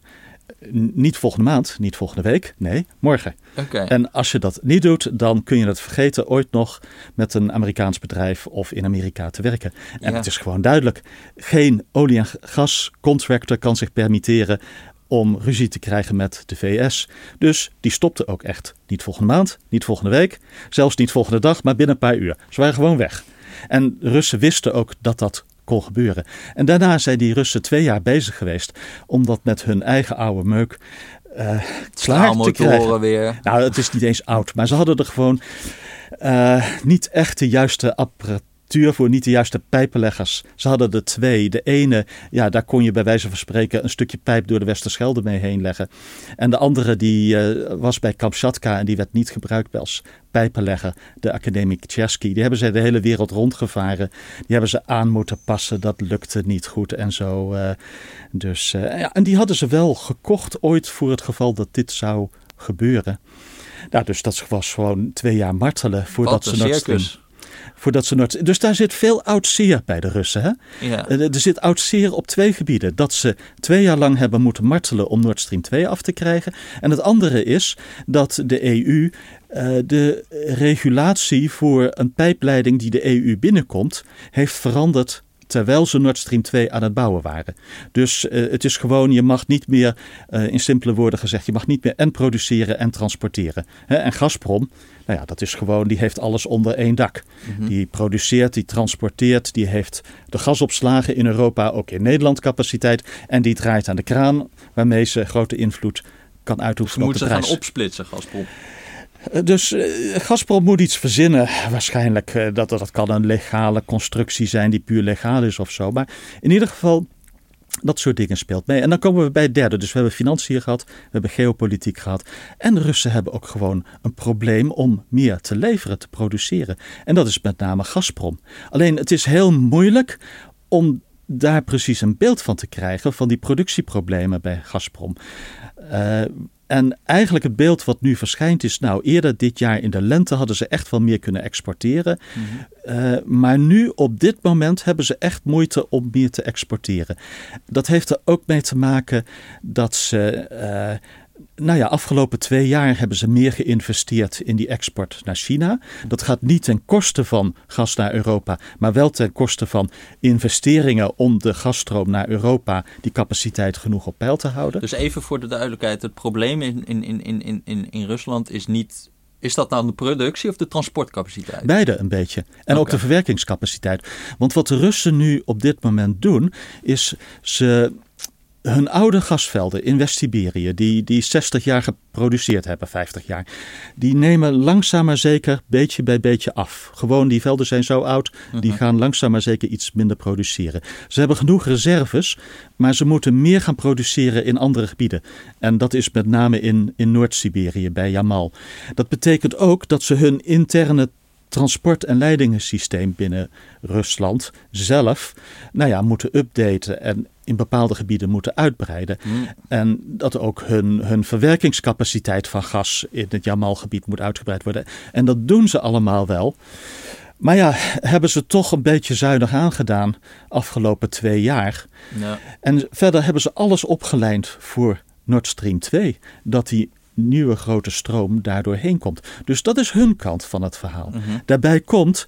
Niet volgende maand, niet volgende week, nee, morgen. Okay. En als je dat niet doet, dan kun je het vergeten ooit nog met een Amerikaans bedrijf of in Amerika te werken. En ja. Het is gewoon duidelijk, geen olie- en gascontractor kan zich permitteren om ruzie te krijgen met de V S. Dus die stopte ook echt. Niet volgende maand, niet volgende week, zelfs niet volgende dag, maar binnen een paar uur. Ze waren gewoon weg. En de Russen wisten ook dat dat kon gebeuren. En daarna zijn die Russen twee jaar bezig geweest om dat met hun eigen oude meuk uh, klaar te krijgen. Weer. Nou, het is niet eens oud, maar ze hadden er gewoon uh, niet echt de juiste apparatuur voor, niet de juiste pijpenleggers. Ze hadden er twee. De ene, ja, daar kon je bij wijze van spreken een stukje pijp door de Westerschelde mee heen leggen. En de andere, die uh, was bij Kamchatka en die werd niet gebruikt als pijpenlegger, de academic Tchersky. Die hebben zij de hele wereld rondgevaren. Die hebben ze aan moeten passen. Dat lukte niet goed en zo. Uh, dus, uh, ja, en die hadden ze wel gekocht ooit voor het geval dat dit zou gebeuren. Nou, dus dat was gewoon twee jaar martelen voordat ze Nordstream... Voordat ze Nord... Dus daar zit veel oud zeer bij de Russen. Hè? Ja. Er zit oud zeer op twee gebieden. Dat ze twee jaar lang hebben moeten martelen om Nordstream twee af te krijgen. En het andere is dat de E U uh, de regulatie voor een pijpleiding die de E U binnenkomt heeft veranderd terwijl ze Nordstream twee aan het bouwen waren. Dus uh, het is gewoon, je mag niet meer, uh, in simpele woorden gezegd, je mag niet meer en produceren en transporteren. Hè? En Gazprom, nou ja, dat is gewoon, die heeft alles onder één dak. Mm-hmm. Die produceert, die transporteert, die heeft de gasopslagen in Europa, ook in Nederland capaciteit. En die draait aan de kraan, waarmee ze grote invloed kan uitoefenen op de prijs. Ze moeten gaan opsplitsen, Gazprom. Dus uh, Gazprom moet iets verzinnen. Waarschijnlijk uh, dat dat kan een legale constructie zijn die puur legaal is of zo. Maar in ieder geval, dat soort dingen speelt mee. En dan komen we bij het derde. Dus we hebben financiën gehad, we hebben geopolitiek gehad. En de Russen hebben ook gewoon een probleem om meer te leveren, te produceren. En dat is met name Gazprom. Alleen het is heel moeilijk om daar precies een beeld van te krijgen van die productieproblemen bij Gazprom. Uh, En eigenlijk het beeld wat nu verschijnt is, nou eerder dit jaar in de lente hadden ze echt wel meer kunnen exporteren. Mm-hmm. Uh, maar nu op dit moment hebben ze echt moeite om meer te exporteren. Dat heeft er ook mee te maken dat ze... Uh, Nou ja, afgelopen twee jaar hebben ze meer geïnvesteerd in die export naar China. Dat gaat niet ten koste van gas naar Europa, maar wel ten koste van investeringen om de gasstroom naar Europa, die capaciteit genoeg op peil te houden. Dus even voor de duidelijkheid, het probleem in, in, in, in, in, in Rusland is niet... Is dat nou de productie of de transportcapaciteit? Beide een beetje. En okay. ook de verwerkingscapaciteit. Want wat de Russen nu op dit moment doen, is ze... Hun oude gasvelden in West-Siberië, die, die zestig jaar geproduceerd hebben, vijftig jaar, die nemen langzaam maar zeker beetje bij beetje af. Gewoon die velden zijn zo oud, uh-huh. die gaan langzaam maar zeker iets minder produceren. Ze hebben genoeg reserves, maar ze moeten meer gaan produceren in andere gebieden. En dat is met name in, in Noord-Siberië, bij Yamal. Dat betekent ook dat ze hun interne transport- en leidingensysteem binnen Rusland zelf, nou ja, moeten updaten en in bepaalde gebieden moeten uitbreiden. Mm. En dat ook hun, hun verwerkingscapaciteit van gas in het Yamal-gebied moet uitgebreid worden. En dat doen ze allemaal wel. Maar ja, hebben ze toch een beetje zuinig aangedaan afgelopen twee jaar. Ja. En verder hebben ze alles opgeleind voor Nordstream twee. Dat die nieuwe grote stroom daardoor heen komt. Dus dat is hun kant van het verhaal. Mm-hmm. Daarbij komt...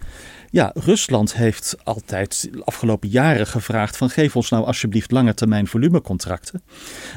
Ja, Rusland heeft altijd de afgelopen jaren gevraagd van geef ons nou alsjeblieft lange termijn volumecontracten.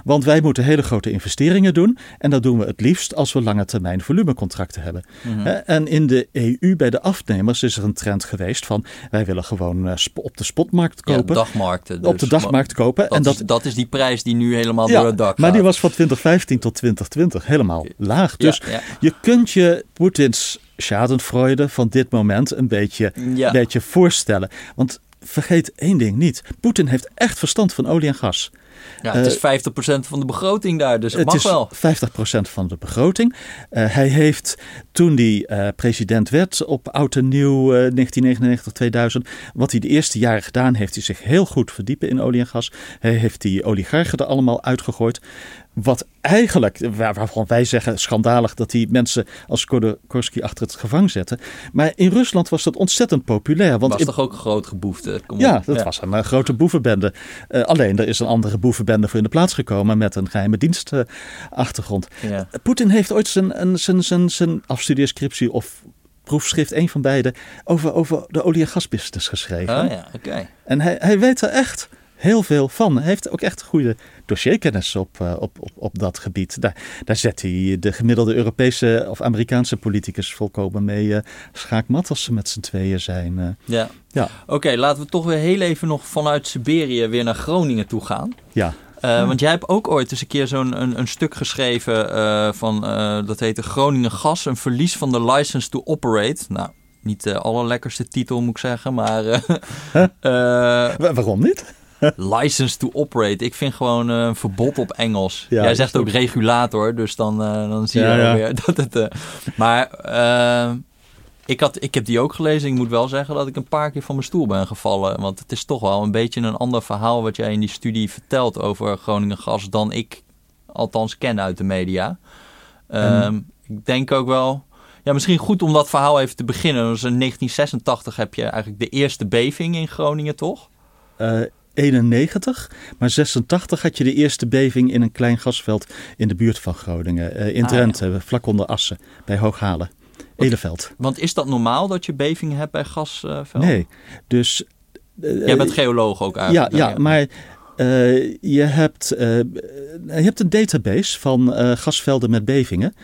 Want wij moeten hele grote investeringen doen en dat doen we het liefst als we lange termijn volumecontracten hebben. Mm-hmm. En in de E U bij de afnemers is er een trend geweest van wij willen gewoon op de spotmarkt kopen. Ja, dagmarkten. Dus. Op de dagmarkt kopen. Dat, en dat, is, dat is die prijs die nu helemaal ja, door het dak gaat. Maar die was van twintig vijftien tot twintig twintig helemaal laag. Dus ja, ja. je kunt je Poetins schadenfreude van dit moment een beetje, ja. een beetje voorstellen. Want vergeet één ding niet. Poetin heeft echt verstand van olie en gas. Ja, het uh, is vijftig procent van de begroting daar, dus het, het mag wel. Het is vijftig procent van de begroting. Uh, hij heeft, toen hij uh, president werd op oud en nieuw uh, negentien negenennegentig tweeduizend... wat hij de eerste jaren gedaan heeft, hij zich heel goed verdiepen in olie en gas. Hij heeft die oligarchen er allemaal uitgegooid. Wat eigenlijk, waarvan wij zeggen schandalig dat die mensen als Korsky achter het gevang zetten. Maar in Rusland was dat ontzettend populair. Want was in... toch ook een groot geboefte? Kom ja, op. dat ja. was een, een grote boevenbende. Uh, alleen, er is een andere boevenbende voor in de plaats gekomen met een geheime dienstachtergrond. Uh, ja. Poetin heeft ooit zijn, een, zijn, zijn, zijn afstudeerscriptie of proefschrift, een van beide, over, over de olie- en gasbusiness geschreven. Oh, ja, okay. En hij, hij weet er echt heel veel van. Hij heeft ook echt goede dossierkennis op, op, op, op dat gebied. Daar, daar zet hij de gemiddelde Europese of Amerikaanse politicus volkomen mee uh, schaakmat als ze met z'n tweeën zijn. Uh. Ja, ja. Oké, okay, laten we toch weer heel even nog vanuit Siberië weer naar Groningen toe gaan. Ja. Uh, want jij hebt ook ooit eens een keer zo'n een, een stuk geschreven uh, van, uh, dat heette Groningen Gas, een verlies van de license to operate. Nou, niet de allerlekkerste titel moet ik zeggen, maar... Uh, huh? uh, Waarom niet? License to operate. Ik vind gewoon een verbod op Engels. Ja, jij zegt ook regulator, dus dan, uh, dan zie ja, je ja. weer dat het... Uh, maar uh, ik, had, ik heb die ook gelezen. Ik moet wel zeggen dat ik een paar keer van mijn stoel ben gevallen. Want het is toch wel een beetje een ander verhaal wat jij in die studie vertelt over Groningen Gas dan ik althans ken uit de media. Um, um. Ik denk ook wel... Ja, misschien goed om dat verhaal even te beginnen. Dus in negentien zesentachtig heb je eigenlijk de eerste beving in Groningen, toch? Uh. eenennegentig, maar zesentachtig had je de eerste beving in een klein gasveld in de buurt van Groningen. In Drenthe, ah, ja. vlak onder Assen, bij Hooghalen, Eleveld. Want is dat normaal dat je bevingen hebt bij gasvelden? Nee, dus... Uh, Jij bent geoloog ook eigenlijk. Ja, ja, ja. maar... Uh, je, hebt, uh, je hebt een database van uh, gasvelden met bevingen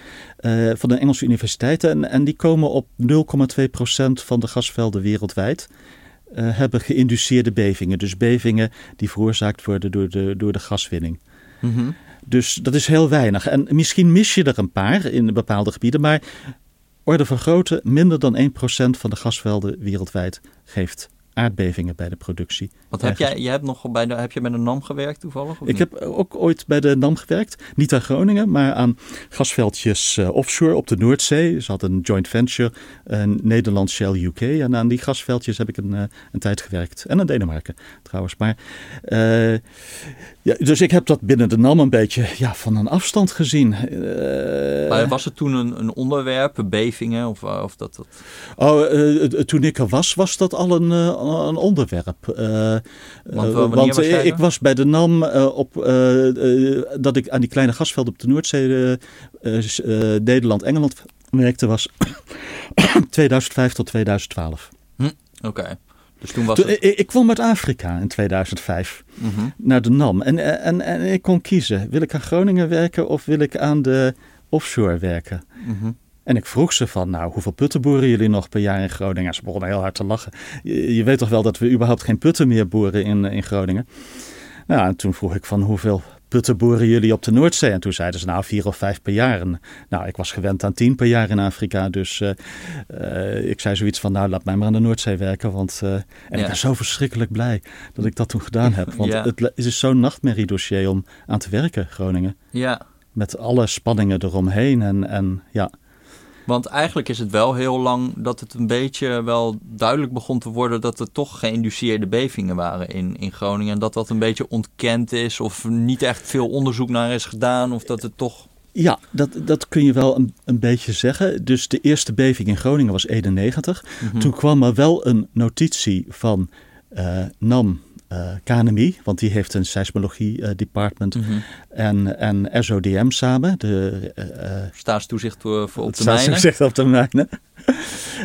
uh, van de Engelse universiteiten. En, en die komen op nul komma twee procent van de gasvelden wereldwijd. Uh, hebben geïnduceerde bevingen. Dus bevingen die veroorzaakt worden door de, door de gaswinning. Mm-hmm. Dus dat is heel weinig. En misschien mis je er een paar in bepaalde gebieden. Maar orde van grootte, minder dan één procent van de gasvelden wereldwijd geeft aardbevingen bij de productie. Wat heb jij, jij hebt nog bij de, heb je bij de NAM gewerkt toevallig? Ik niet? heb ook ooit bij de NAM gewerkt. Niet aan Groningen, maar aan gasveldjes uh, offshore op de Noordzee. Ze hadden een joint venture, uh, Nederland Shell U K. En aan die gasveldjes heb ik een, uh, een tijd gewerkt. En aan Denemarken trouwens. Maar, uh, ja, dus ik heb dat binnen de NAM een beetje ja, van een afstand gezien. Uh, maar was het toen een, een onderwerp, bevingen of, of dat, dat? Oh, uh, toen ik er was, was dat al een... Uh, een onderwerp. Uh, want uh, want was ik was bij de NAM uh, op uh, uh, dat ik aan die kleine gasvelden op de Noordzee uh, uh, uh, Nederland, Engeland werkte was tweeduizend vijf tot tweeduizend twaalf. Hm, Oké. Okay. Dus toen was toen, het... ik, ik kwam uit Afrika in tweeduizend vijf mm-hmm. naar de NAM en, en, en ik kon kiezen. Wil ik aan Groningen werken of wil ik aan de offshore werken? Mm-hmm. En ik vroeg ze van, nou, hoeveel putten boeren jullie nog per jaar in Groningen? En ze begonnen heel hard te lachen. Je, je weet toch wel dat we überhaupt geen putten meer boeren in, in Groningen? Nou, en toen vroeg ik van, hoeveel putten boeren jullie op de Noordzee? En toen zeiden ze, nou, vier of vijf per jaar. En, nou, ik was gewend aan tien per jaar in Afrika. Dus uh, uh, ik zei zoiets van, nou, laat mij maar aan de Noordzee werken. Want, uh, en ja. ik ben zo verschrikkelijk blij dat ik dat toen gedaan heb. Want ja. het, het is zo'n nachtmerrie dossier om aan te werken, Groningen. Ja. Met alle spanningen eromheen en, en ja... Want eigenlijk is het wel heel lang dat het een beetje wel duidelijk begon te worden dat er toch geïnducieerde bevingen waren in, in Groningen. En dat dat een beetje ontkend is of niet echt veel onderzoek naar is gedaan of dat het toch... Ja, dat, dat kun je wel een, een beetje zeggen. Dus de eerste beving in Groningen was eenennegentig. Mm-hmm. Toen kwam er wel een notitie van uh, NAM... Uh, K N M I, want die heeft een seismologie uh, department mm-hmm. en, en S O D M samen. De, uh, Staatstoezicht voor, voor op de mijnen. Staatstoezicht op de mijnen.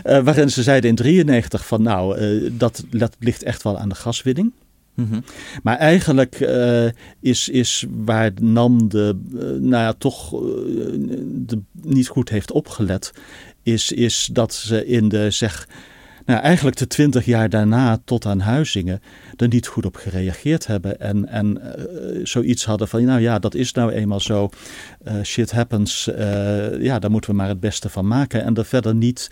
uh, waarin ze zeiden in negentien drieënnegentig van nou, uh, dat, dat ligt echt wel aan de gaswinning. Mm-hmm. Maar eigenlijk uh, is, is waar NAM de, uh, nou ja, toch uh, de, niet goed heeft opgelet, is, is dat ze in de zeg... Nou, eigenlijk de twintig jaar daarna tot aan Huizingen er niet goed op gereageerd hebben. En, en uh, zoiets hadden van, nou ja, dat is nou eenmaal zo. Uh, shit happens. Uh, ja, daar moeten we maar het beste van maken. En er verder niet,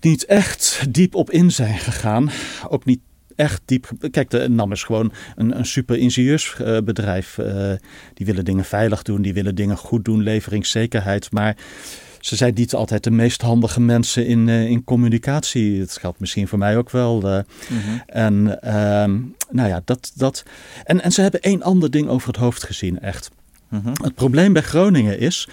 niet echt diep op in zijn gegaan. Ook niet echt diep. Kijk, de NAM is gewoon een, een super ingenieursbedrijf. Uh, die willen dingen veilig doen. Die willen dingen goed doen. Leveringszekerheid. Maar... Ze zijn niet altijd de meest handige mensen in, uh, in communicatie. Dat geldt misschien voor mij ook wel. Uh, mm-hmm. En uh, nou ja, dat. dat. En, en ze hebben één ander ding over het hoofd gezien, echt. Mm-hmm. Het probleem bij Groningen is,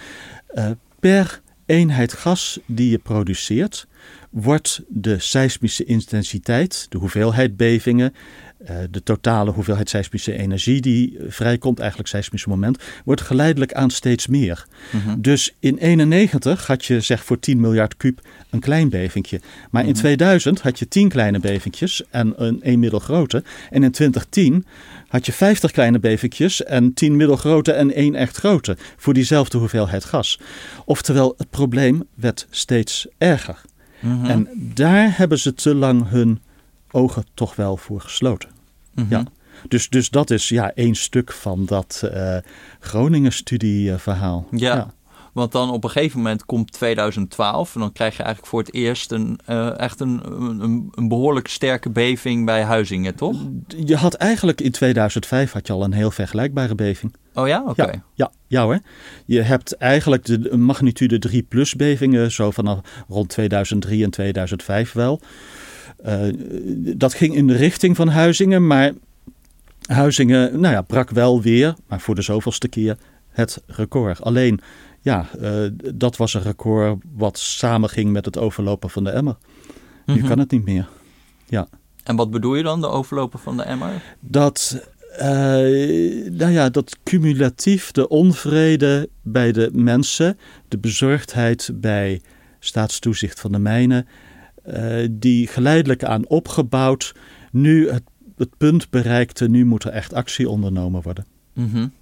uh, per eenheid gas die je produceert, wordt de seismische intensiteit, de hoeveelheid bevingen, uh, de totale hoeveelheid seismische energie die vrijkomt, eigenlijk seismisch moment, wordt geleidelijk aan steeds meer. Mm-hmm. Dus in eenennegentig had je zeg voor tien miljard kuub een klein bevinkje. Maar mm-hmm. in tweeduizend had je tien kleine bevinkjes en een, een middelgrote. En in twintig tien had je vijftig kleine bevinkjes en tien middelgrote en één echt grote voor diezelfde hoeveelheid gas. Oftewel, het probleem werd steeds erger. Mm-hmm. En daar hebben ze te lang hun ogen toch wel voor gesloten. Mm-hmm. Ja. Dus, dus dat is ja, één stuk van dat uh, Groningen-studieverhaal. Ja, ja, want dan op een gegeven moment komt tweeduizend twaalf... en dan krijg je eigenlijk voor het eerst een, uh, echt een, een, een behoorlijk sterke beving bij Huizingen, toch? Je had eigenlijk in tweeduizend vijf had je al een heel vergelijkbare beving. Oh ja? Oké. Okay. Ja, ja, ja hoor. Je hebt eigenlijk de magnitude drie plus bevingen, zo vanaf rond tweeduizend drie en tweeduizend vijf wel. Uh, dat ging in de richting van Huizingen, maar Huizingen nou ja, brak wel weer, maar voor de zoveelste keer, het record. Alleen, ja, uh, dat was een record wat samenging met het overlopen van de emmer. Mm-hmm. Nu kan het niet meer. Ja. En wat bedoel je dan, de overlopen van de emmer? Dat... Uh, nou ja, dat cumulatief de onvrede bij de mensen, de bezorgdheid bij staatstoezicht van de mijnen, uh, die geleidelijk aan opgebouwd, nu het, het punt bereikte, nu moet er echt actie ondernomen worden. Mm-hmm.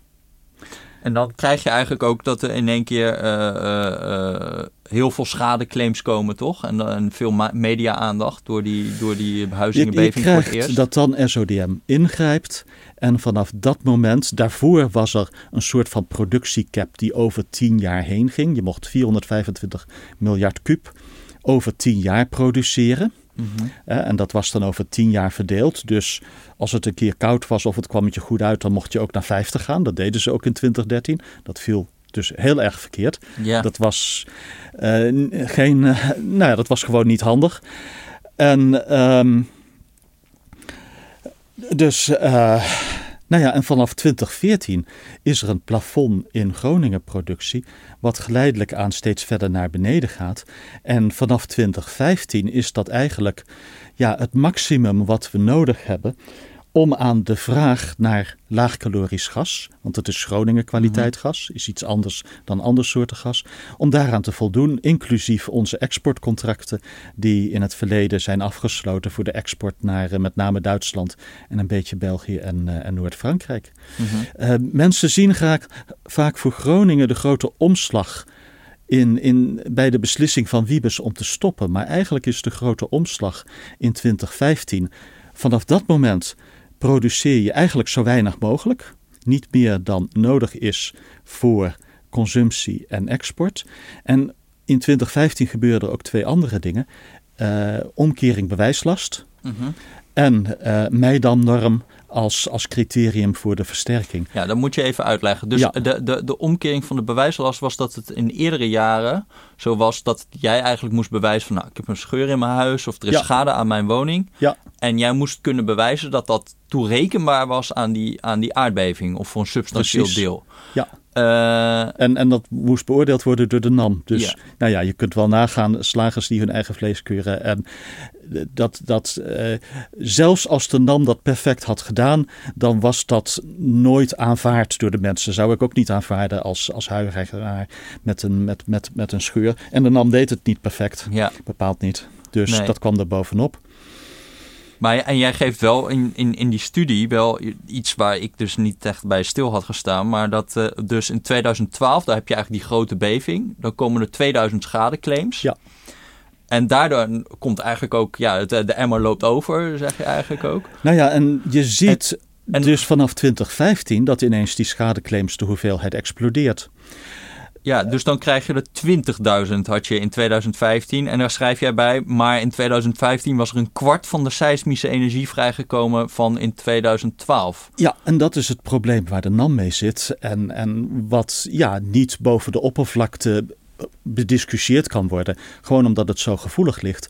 En dan krijg je eigenlijk ook dat er in één keer uh, uh, heel veel schadeclaims komen, toch? En, en veel ma- media-aandacht door die, door die Huizingenbeving voor het eerst. Dat dan S O D M ingrijpt. En vanaf dat moment, daarvoor was er een soort van productiecap die over tien jaar heen ging. Je mocht vierhonderdvijfentwintig miljard kuub over tien jaar produceren. Mm-hmm. Uh, en dat was dan over tien jaar verdeeld. Dus als het een keer koud was of het kwam met je goed uit, dan mocht je ook naar vijftig gaan. Dat deden ze ook in twintig dertien. Dat viel dus heel erg verkeerd. Yeah. Dat was uh, geen... Uh, nou ja, dat was gewoon niet handig. En... Um, dus... Uh, Nou ja, en vanaf twintig veertien is er een plafond in Groningenproductie, wat geleidelijk aan steeds verder naar beneden gaat. En vanaf twintig vijftien is dat eigenlijk ja, het maximum wat we nodig hebben om aan de vraag naar laagkalorisch gas, want het is Groningen kwaliteit gas, is iets anders dan andere soorten gas, om daaraan te voldoen, inclusief onze exportcontracten die in het verleden zijn afgesloten voor de export naar met name Duitsland en een beetje België en, uh, en Noord-Frankrijk. Mm-hmm. Uh, mensen zien graag, vaak voor Groningen de grote omslag In, in, bij de beslissing van Wiebes om te stoppen, maar eigenlijk is de grote omslag in twintig vijftien. Vanaf dat moment produceer je eigenlijk zo weinig mogelijk. Niet meer dan nodig is voor consumptie en export. En in twintig vijftien gebeurden ook twee andere dingen. Uh, omkering bewijslast. Mm-hmm. En uh, Meidan-norm als, als criterium voor de versterking. Ja, dat moet je even uitleggen. Dus ja. de, de, de omkering van de bewijslast was dat het in eerdere jaren zo was dat jij eigenlijk moest bewijzen van nou, ik heb een scheur in mijn huis of er is ja. schade aan mijn woning. Ja. En jij moest kunnen bewijzen dat dat toerekenbaar was aan die, aan die aardbeving of voor een substantieel Precies. deel. Ja. Uh, en, en dat moest beoordeeld worden door de NAM. Dus yeah. nou ja, je kunt wel nagaan, slagers die hun eigen vlees keuren. En dat, dat, uh, zelfs als de NAM dat perfect had gedaan, dan was dat nooit aanvaard door de mensen. Zou ik ook niet aanvaarden als, als huigenaar met een, met, met, met een scheur. En de NAM deed het niet perfect, yeah. bepaald niet. Dus nee. dat kwam er bovenop. Maar en jij geeft wel in, in, in die studie wel iets waar ik dus niet echt bij stil had gestaan. Maar dat uh, dus in tweeduizend twaalf, daar heb je eigenlijk die grote beving. Dan komen er tweeduizend schadeclaims. Ja. En daardoor komt eigenlijk ook, ja, de, de emmer loopt over, zeg je eigenlijk ook. Nou ja, en je ziet en, en, dus vanaf twintig vijftien dat ineens die schadeclaims de hoeveelheid explodeert. Ja, dus dan krijg je er twintigduizend had je in tweeduizend vijftien. En daar schrijf jij bij, maar in tweeduizend vijftien was er een kwart van de seismische energie vrijgekomen van in tweeduizend twaalf. Ja, en dat is het probleem waar de NAM mee zit. En, en wat ja, niet boven de oppervlakte bediscussieerd kan worden. Gewoon omdat het zo gevoelig ligt.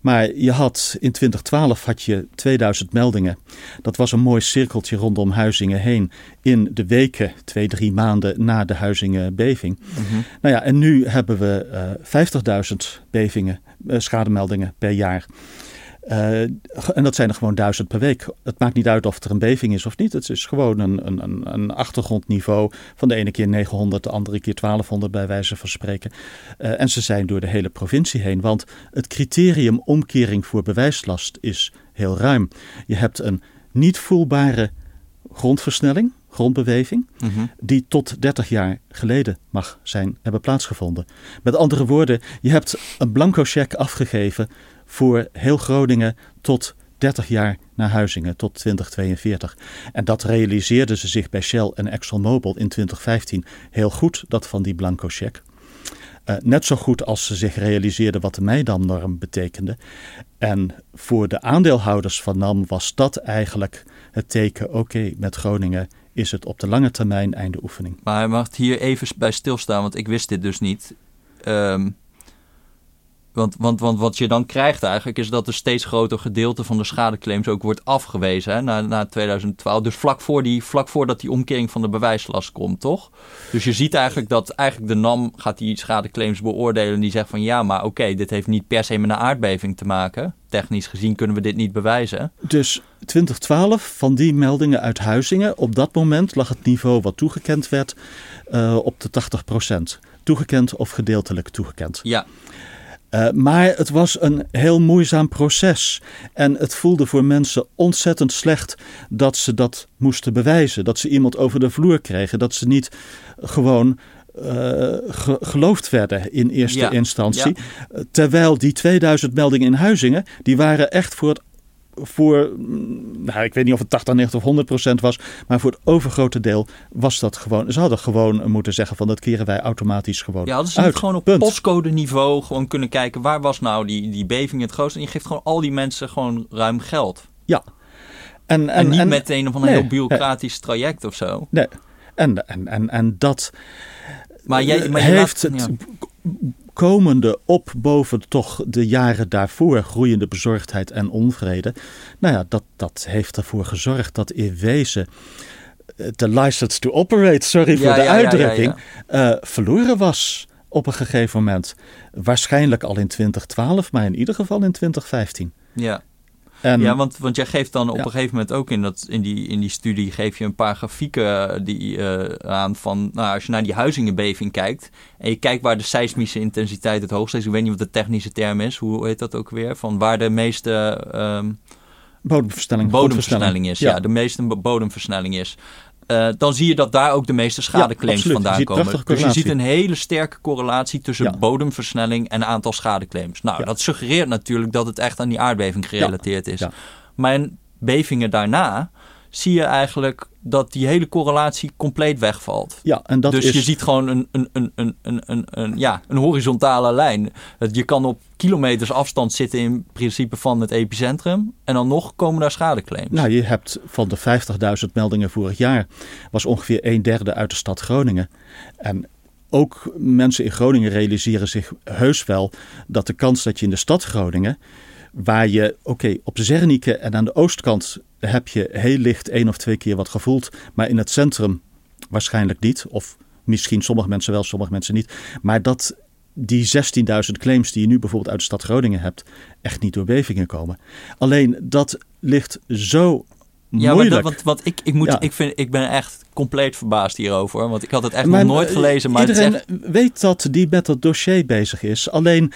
Maar je had in twintig twaalf had je tweeduizend meldingen. Dat was een mooi cirkeltje rondom Huizingen heen. In de weken, twee, drie maanden na de Huizingenbeving. Mm-hmm. Nou ja, en nu hebben we uh, vijftigduizend bevingen, uh, schademeldingen per jaar. Uh, en dat zijn er gewoon duizend per week. Het maakt niet uit of er een beving is of niet. Het is gewoon een, een, een achtergrondniveau van de ene keer negenhonderd, de andere keer twaalfhonderd bij wijze van spreken. Uh, en ze zijn door de hele provincie heen. Want het criterium omkering voor bewijslast is heel ruim. Je hebt een niet voelbare grondversnelling, grondbeweging, mm-hmm. die tot dertig jaar geleden mag zijn, hebben plaatsgevonden. Met andere woorden, je hebt een blanco cheque afgegeven voor heel Groningen tot dertig jaar naar Huizingen, tot twintig tweeënveertig. En dat realiseerden ze zich bij Shell en ExxonMobil in twintig vijftien heel goed, dat van die blanco cheque. Uh, net zo goed als ze zich realiseerden wat de Meidan-norm betekende. En voor de aandeelhouders van NAM was dat eigenlijk het teken, oké, okay, met Groningen is het op de lange termijn einde oefening. Maar hij mag hier even bij stilstaan, want ik wist dit dus niet. Um... Want, want, want wat je dan krijgt eigenlijk is dat een steeds groter gedeelte van de schadeclaims ook wordt afgewezen hè, na, na tweeduizend twaalf. Dus vlak voor die, vlak voordat die omkering van de bewijslast komt, toch? Dus je ziet eigenlijk dat eigenlijk de NAM gaat die schadeclaims beoordelen en die zegt van ja, maar oké, okay, dit heeft niet per se met een aardbeving te maken. Technisch gezien kunnen we dit niet bewijzen. Dus twintig twaalf van die meldingen uit Huizingen, op dat moment lag het niveau wat toegekend werd uh, op de tachtig procent. Toegekend of gedeeltelijk toegekend. Ja. Uh, maar het was een heel moeizaam proces. En het voelde voor mensen ontzettend slecht dat ze dat moesten bewijzen. Dat ze iemand over de vloer kregen. Dat ze niet gewoon uh, ge- geloofd werden in eerste ja. instantie. Ja. Terwijl die tweeduizend meldingen in Huizingen, die waren echt voor het voor, nou, ik weet niet of het tachtig, negentig of honderd procent was, maar voor het overgrote deel was dat gewoon, ze hadden gewoon moeten zeggen van dat keren wij automatisch gewoon ja, hadden ze uit. Gewoon op Punt. postcode niveau gewoon kunnen kijken waar was nou die, die beving het grootste en je geeft gewoon al die mensen gewoon ruim geld. Ja. En, en, en niet en, met een of ander nee, heel bureaucratisch nee, traject of zo. Nee. En, en, en, en dat maar jij, maar je heeft laat, het... Ja. komende op boven toch de jaren daarvoor groeiende bezorgdheid en onvrede. Nou ja, dat, dat heeft ervoor gezorgd dat in wezen de license to operate, sorry ja, voor de ja, uitdrukking, ja, ja, ja. Uh, verloren was op een gegeven moment. Waarschijnlijk al in twintig twaalf, maar in ieder geval in twintig vijftien. Ja. En, ja, want, want jij geeft dan op ja. een gegeven moment ook in, dat, in, die, in die studie geef je een paar grafieken die, uh, aan van... Nou, als je naar die Huizingenbeving kijkt en je kijkt waar de seismische intensiteit het hoogst is. Ik weet niet wat de technische term is. Hoe heet dat ook weer? Van waar de meeste... Um, bodemversnelling. Bodemversnelling is, ja. ja. De meeste bodemversnelling is. Uh, dan zie je dat daar ook de meeste schadeclaims ja, vandaan komen. Dus je ziet een hele sterke correlatie tussen ja. bodemversnelling en aantal schadeclaims. Nou, ja. dat suggereert natuurlijk dat het echt aan die aardbeving gerelateerd ja. is. Ja. Maar in bevingen daarna zie je eigenlijk dat die hele correlatie compleet wegvalt. Ja, en dat dus is... je ziet gewoon een, een, een, een, een, een, een, ja, een horizontale lijn. Je kan op kilometers afstand zitten in principe van het epicentrum. En dan nog komen daar schadeclaims. Nou, je hebt van de vijftigduizend meldingen vorig jaar... was ongeveer een derde uit de stad Groningen. En ook mensen in Groningen realiseren zich heus wel... dat de kans dat je in de stad Groningen... waar je, oké, okay, op Zernike en aan de oostkant... heb je heel licht één of twee keer wat gevoeld. Maar in het centrum waarschijnlijk niet. Of misschien sommige mensen wel, sommige mensen niet. Maar dat die zestienduizend claims die je nu bijvoorbeeld uit de stad Groningen hebt... echt niet door bevingen komen. Alleen dat ligt zo ja, moeilijk. Ja, want ik, ik, moet, ja. ik, vind, ik ben echt compleet verbaasd hierover. Want ik had het echt maar, nog nooit gelezen. Maar iedereen het echt... weet dat die met dat dossier bezig is. Alleen...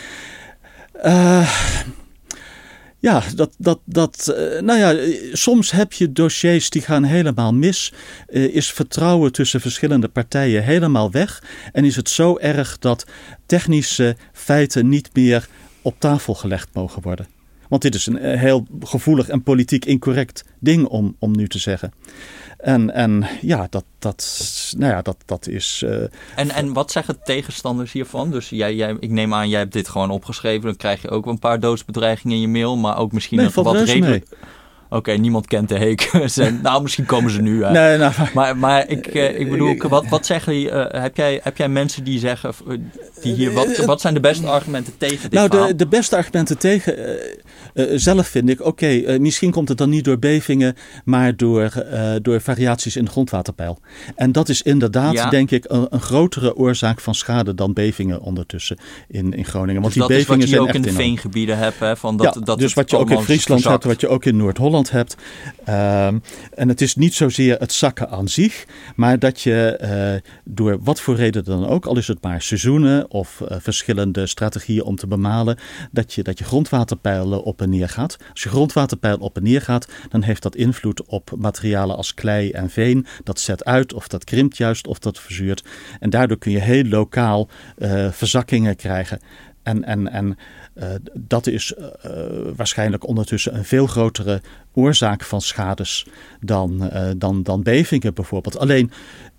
Uh, Ja, dat, dat, dat, nou ja, soms heb je dossiers die gaan helemaal mis. Is vertrouwen tussen verschillende partijen helemaal weg. En is het zo erg dat technische feiten niet meer op tafel gelegd mogen worden. Want dit is een heel gevoelig en politiek incorrect ding om, om nu te zeggen. En, en ja, dat, dat, nou ja, dat, dat is... Uh, en, en wat zeggen tegenstanders hiervan? Dus jij, jij, ik neem aan, jij hebt dit gewoon opgeschreven. Dan krijg je ook een paar doodsbedreigingen in je mail. Maar ook misschien nee, wat redelijk... Oké, okay, niemand kent de Hague. Nou, misschien komen ze nu uit. Nee, nou, maar... maar, maar ik, ik bedoel, wat, wat zeggen uh, heb, jij, heb jij mensen die zeggen... Uh, die hier, wat, wat zijn de beste argumenten tegen dit nou, verhaal? Nou, de, de beste argumenten tegen... Uh, uh, zelf vind ik, oké, okay, uh, misschien komt het dan niet door bevingen... maar door, uh, door variaties in de grondwaterpeil. En dat is inderdaad, ja. denk ik, een, een grotere oorzaak van schade... dan bevingen ondertussen in, in Groningen. Want dus die dat bevingen is wat je ook in de veengebieden hebt. Hè, van dat, ja, dat dus wat je ook in Friesland gezakt. hebt, wat je ook in Noord-Holland... hebt. Uh, en het is niet zozeer het zakken aan zich, maar dat je uh, door wat voor reden dan ook, al is het maar seizoenen of uh, verschillende strategieën om te bemalen, dat je, dat je grondwaterpeil op en neer gaat. Als je grondwaterpeil op en neer gaat, dan heeft dat invloed op materialen als klei en veen. Dat zet uit of dat krimpt juist of dat verzuurt. En daardoor kun je heel lokaal uh, verzakkingen krijgen. En, en, en uh, dat is uh, waarschijnlijk ondertussen een veel grotere oorzaak van schades dan, uh, dan, dan bevingen bijvoorbeeld. Alleen,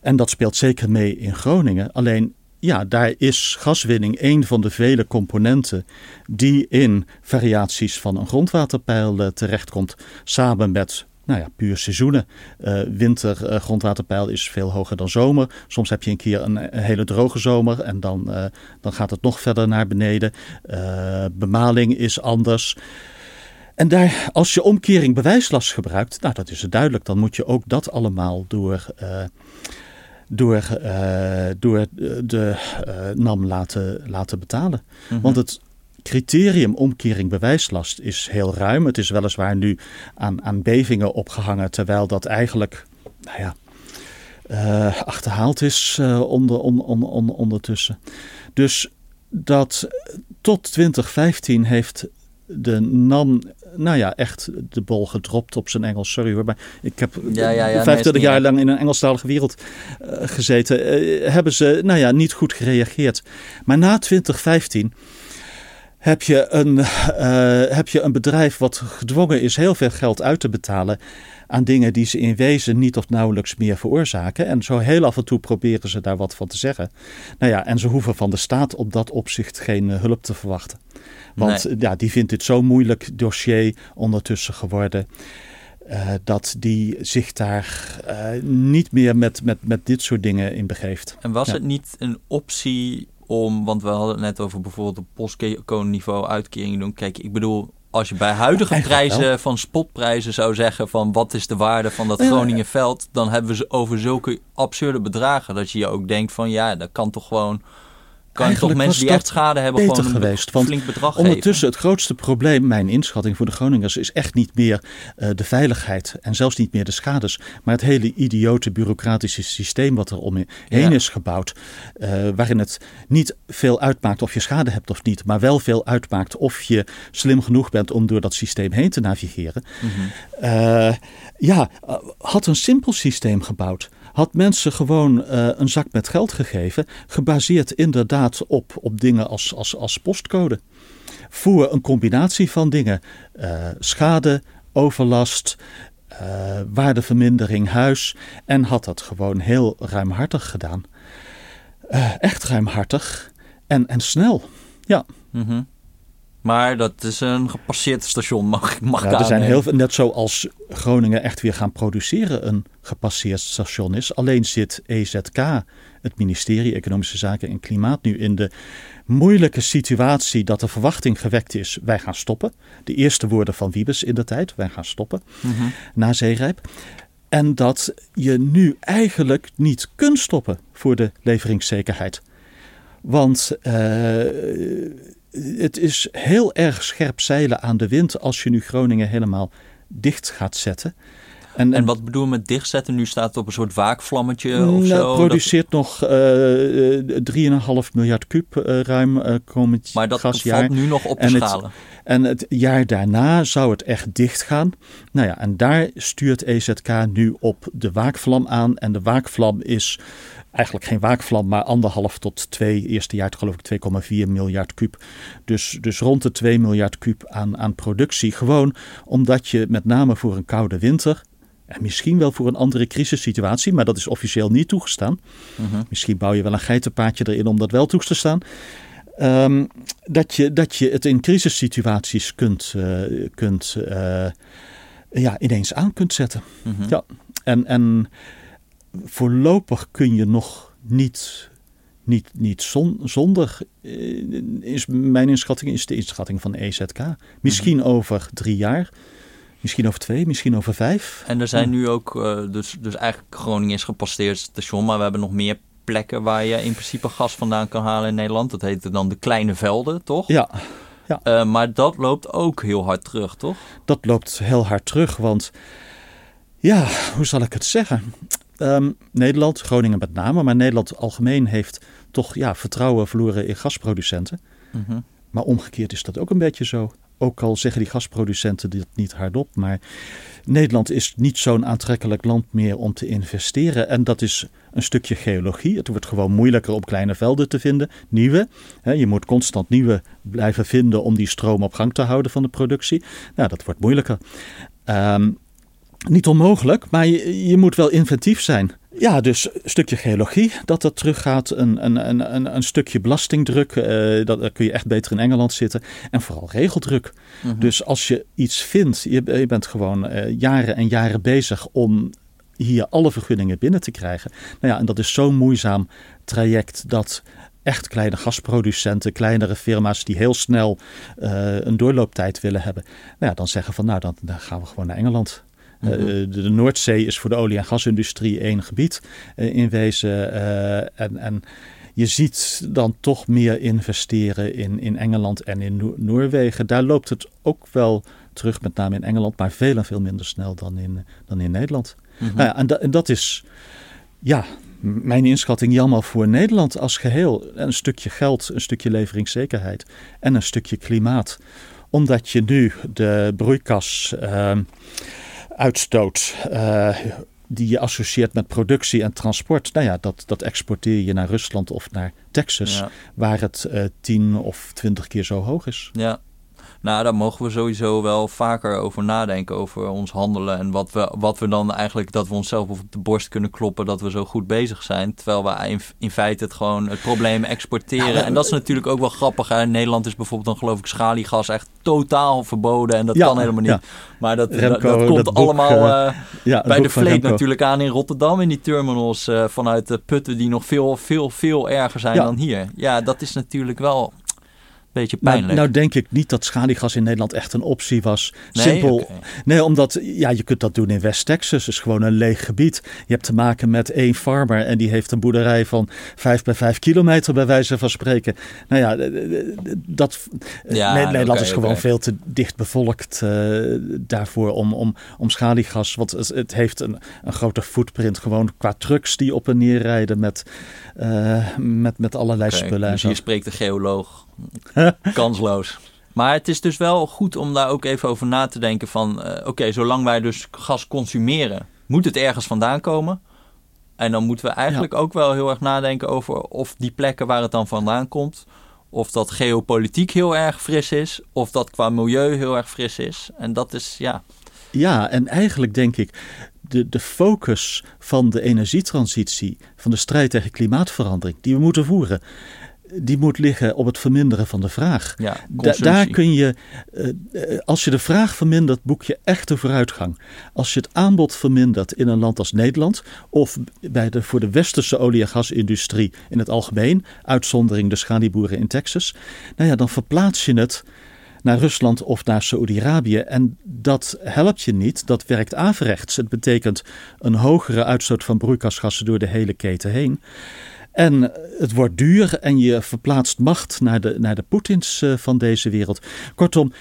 en dat speelt zeker mee in Groningen, alleen ja, daar is gaswinning een van de vele componenten die in variaties van een grondwaterpeil uh, terechtkomt, samen met... Nou ja, puur seizoenen. Uh, winter uh, grondwaterpeil is veel hoger dan zomer. Soms heb je een keer een, een hele droge zomer en dan, uh, dan gaat het nog verder naar beneden. Uh, bemaling is anders. En daar, als je omkering bewijslast gebruikt, nou dat is het duidelijk. Dan moet je ook dat allemaal door, uh, door, uh, door de uh, NAM laten, laten betalen. Mm-hmm. Want het... criterium omkering bewijslast is heel ruim. Het is weliswaar nu aan, aan bevingen opgehangen, terwijl dat eigenlijk nou ja, uh, achterhaald is uh, onder, on, on, on, ondertussen. Dus dat tot twintig vijftien heeft de NAM nou ja, echt de bol gedropt op zijn Engels. Sorry hoor, maar ik heb ja, ja, ja, vijfentwintig nee, jaar niet. lang in een Engelstalige wereld uh, gezeten. Uh, hebben ze nou ja, niet goed gereageerd. Maar na twintig vijftien... heb je een, uh, heb je een bedrijf wat gedwongen is heel veel geld uit te betalen aan dingen die ze in wezen niet of nauwelijks meer veroorzaken. En zo heel af en toe proberen ze daar wat van te zeggen. Nou ja, en ze hoeven van de staat op dat opzicht geen uh, hulp te verwachten. Want nee. ja, die vindt dit zo'n moeilijk dossier ondertussen geworden. Uh, dat die zich daar uh, niet meer met, met, met dit soort dingen in begeeft. En was ja. het niet een optie om, want we hadden het net over bijvoorbeeld op postcode-niveau uitkeringen doen. Kijk, ik bedoel, als je bij huidige ja, prijzen wel. van spotprijzen zou zeggen van wat is de waarde van dat ja, Groningenveld, dan hebben we ze over zulke absurde bedragen dat je je ook denkt van ja, dat kan toch gewoon... Kan eigenlijk toch mensen die echt schade hebben gewoon een geweest, want flink bedrag ondertussen geven. Het grootste probleem, mijn inschatting voor de Groningers, is echt niet meer uh, de veiligheid en zelfs niet meer de schades. Maar het hele idiote bureaucratische systeem wat er omheen ja. is gebouwd. Uh, waarin het niet veel uitmaakt of je schade hebt of niet. Maar wel veel uitmaakt of je slim genoeg bent om door dat systeem heen te navigeren. Mm-hmm. Uh, ja, uh, had een simpel systeem gebouwd. Had mensen gewoon uh, een zak met geld gegeven, gebaseerd inderdaad op, op dingen als, als, als postcode. Voer een combinatie van dingen. Uh, schade, overlast, uh, waardevermindering, huis. En had dat gewoon heel ruimhartig gedaan. Uh, echt ruimhartig en, en snel. Ja. Mm-hmm. Maar dat is een gepasseerd station, mag ik mag ja, er zijn heel veel, net zoals Groningen echt weer gaan produceren een gepasseerd station is. Alleen zit E Z K, het ministerie Economische Zaken en Klimaat, nu in de moeilijke situatie dat de verwachting gewekt is. Wij gaan stoppen. De eerste woorden van Wiebes in de tijd. Wij gaan stoppen. Mm-hmm. Na zeerijp. En dat je nu eigenlijk niet kunt stoppen voor de leveringszekerheid. Want... Uh, Het is heel erg scherp zeilen aan de wind als je nu Groningen helemaal dicht gaat zetten. En, en wat bedoel je met dichtzetten? Nu staat het op een soort waakvlammetje of zo? Het produceert dat... nog uh, drie komma vijf miljard kuub uh, ruim uh, komend gasjaar. Maar dat gasjaar. Valt nu nog op te en schalen. Het, en het jaar daarna zou het echt dicht gaan. Nou ja, en daar stuurt E Z K nu op de waakvlam aan. En de waakvlam is... Eigenlijk geen waakvlam, maar anderhalf tot twee. Eerste jaar geloof ik twee komma vier miljard kuub. Dus, dus rond de twee miljard kuub aan, aan productie. Gewoon omdat je met name voor een koude winter... en misschien wel voor een andere crisissituatie... maar dat is officieel niet toegestaan. Mm-hmm. Misschien bouw je wel een geitenpaadje erin om dat wel toe te staan. Um, dat, je, dat je het in crisissituaties kunt, uh, kunt, uh, ja, ineens aan kunt zetten. Mm-hmm. Ja, en... en voorlopig kun je nog niet, niet, niet zon, zonder, is mijn inschatting, is de inschatting van E Z K. Misschien mm-hmm. over drie jaar, misschien over twee, misschien over vijf. En er zijn nu ook, uh, dus, dus eigenlijk Groningen is gepasseerd station, maar we hebben nog meer plekken waar je in principe gas vandaan kan halen in Nederland. Dat heette dan de kleine velden, toch? Ja. ja. Uh, maar dat loopt ook heel hard terug, toch? Dat loopt heel hard terug, want ja, hoe zal ik het zeggen? Um, Nederland, Groningen met name, maar Nederland algemeen heeft toch ja, vertrouwen verloren in gasproducenten. Mm-hmm. Maar omgekeerd is dat ook een beetje zo. Ook al zeggen die gasproducenten dit niet hardop, maar Nederland is niet zo'n aantrekkelijk land meer om te investeren. En dat is een stukje geologie. Het wordt gewoon moeilijker om kleine velden te vinden, nieuwe. He, je moet constant nieuwe blijven vinden om die stroom op gang te houden van de productie. Nou, dat wordt moeilijker. Um, Niet onmogelijk, maar je, je moet wel inventief zijn. Ja, dus een stukje geologie dat dat teruggaat. Een, een, een, een stukje belastingdruk. Uh, dat, daar kun je echt beter in Engeland zitten. En vooral regeldruk. Mm-hmm. Dus als je iets vindt, je, je bent gewoon uh, jaren en jaren bezig om hier alle vergunningen binnen te krijgen. Nou ja, en dat is zo'n moeizaam traject dat... Echt kleine gasproducenten, kleinere firma's die heel snel uh, een doorlooptijd willen hebben. Nou ja, dan zeggen van nou, dan, dan gaan we gewoon naar Engeland. Uh, de, de Noordzee is voor de olie- en gasindustrie één gebied uh, in wezen. Uh, en, en je ziet dan toch meer investeren in, in Engeland en in Noor- Noorwegen. Daar loopt het ook wel terug, met name in Engeland, maar veel en veel minder snel dan in, dan in Nederland. Uh-huh. Nou ja, en, da, en dat is, ja, m- mijn inschatting jammer voor Nederland als geheel. Een stukje geld, een stukje leveringszekerheid en een stukje klimaat. Omdat je nu de broeikas... Uh, uitstoot uh, die je associeert met productie en transport, nou ja, dat, dat exporteer je naar Rusland of naar Texas, ja. waar het uh, tien of twintig keer zo hoog is. Ja. Nou, daar mogen we sowieso wel vaker over nadenken, over ons handelen. En wat we, wat we dan eigenlijk, dat we onszelf op de borst kunnen kloppen dat we zo goed bezig zijn. Terwijl we in, in feite het gewoon het probleem exporteren. Ja, en dat is natuurlijk ook wel grappig. Hè? In Nederland is bijvoorbeeld dan geloof ik schaliegas echt totaal verboden. En dat ja, kan helemaal niet. Ja. Maar dat, Remco, dat, dat komt dat allemaal boek, uh, ja, bij de vleet natuurlijk aan in Rotterdam. In die terminals uh, vanuit de putten die nog veel, veel, veel erger zijn ja. dan hier. Ja, dat is natuurlijk wel... beetje pijnlijk. Nou, nou denk ik niet dat schaliegas in Nederland echt een optie was. Nee, simpel. Okay. Nee, omdat ja, je kunt dat doen in West-Texas. Het is gewoon een leeg gebied. Je hebt te maken met één farmer en die heeft een boerderij van vijf bij vijf kilometer bij wijze van spreken. Nou ja, dat ja, nee, Nederland okay, is gewoon okay. veel te dicht bevolkt uh, daarvoor om, om, om schaliegas. Want het, het heeft een, een grote footprint gewoon qua trucks die op en neer rijden met, uh, met, met allerlei okay, spullen. Dus hier spreekt de geoloog. Kansloos. Maar het is dus wel goed om daar ook even over na te denken van... Uh, oké, okay, zolang wij dus gas consumeren, moet het ergens vandaan komen. En dan moeten we eigenlijk ja. ook wel heel erg nadenken over... of die plekken waar het dan vandaan komt... of dat geopolitiek heel erg fris is... of dat qua milieu heel erg fris is. En dat is, ja... Ja, en eigenlijk denk ik... De, de focus van de energietransitie... van de strijd tegen klimaatverandering... die we moeten voeren... die moet liggen op het verminderen van de vraag. Ja, da- daar kun je, uh, als je de vraag vermindert, boek je echt de vooruitgang. Als je het aanbod vermindert in een land als Nederland... of bij de, voor de westerse olie- en gasindustrie in het algemeen... uitzondering de schalieboeren in Texas... nou ja, dan verplaats je het naar Rusland of naar Saoedi-Arabië. En dat helpt je niet, dat werkt averechts. Het betekent een hogere uitstoot van broeikasgassen door de hele keten heen... En het wordt duur en je verplaatst macht naar de, naar de Poetins van deze wereld. Kortom,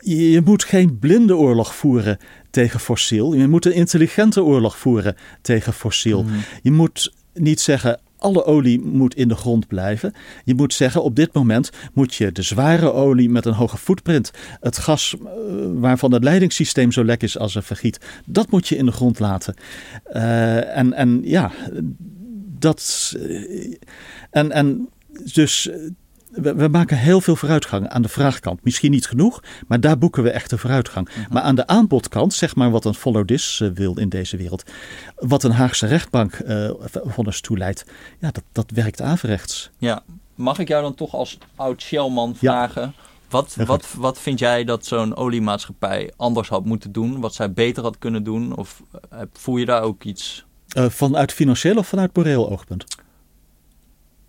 je moet geen blinde oorlog voeren tegen fossiel. Je moet een intelligente oorlog voeren tegen fossiel. Mm. Je moet niet zeggen... alle olie moet in de grond blijven. Je moet zeggen, op dit moment moet je de zware olie met een hoge footprint... het gas waarvan het leidingssysteem zo lek is als er vergiet... dat moet je in de grond laten. Uh, en, en ja... Dat, en, en dus we, we maken heel veel vooruitgang aan de vraagkant. Misschien niet genoeg, maar daar boeken we echt de vooruitgang. Uh-huh. Maar aan de aanbodkant, zeg maar wat een follow this wil in deze wereld. Wat een Haagse rechtbank uh, van ons toeleidt. Ja, dat, dat werkt averechts. Ja, mag ik jou dan toch als oud Shellman vragen... Ja. Wat, wat, wat vind jij dat zo'n oliemaatschappij anders had moeten doen? Wat zij beter had kunnen doen? Of voel je daar ook iets... Uh, vanuit financieel of vanuit moreel oogpunt?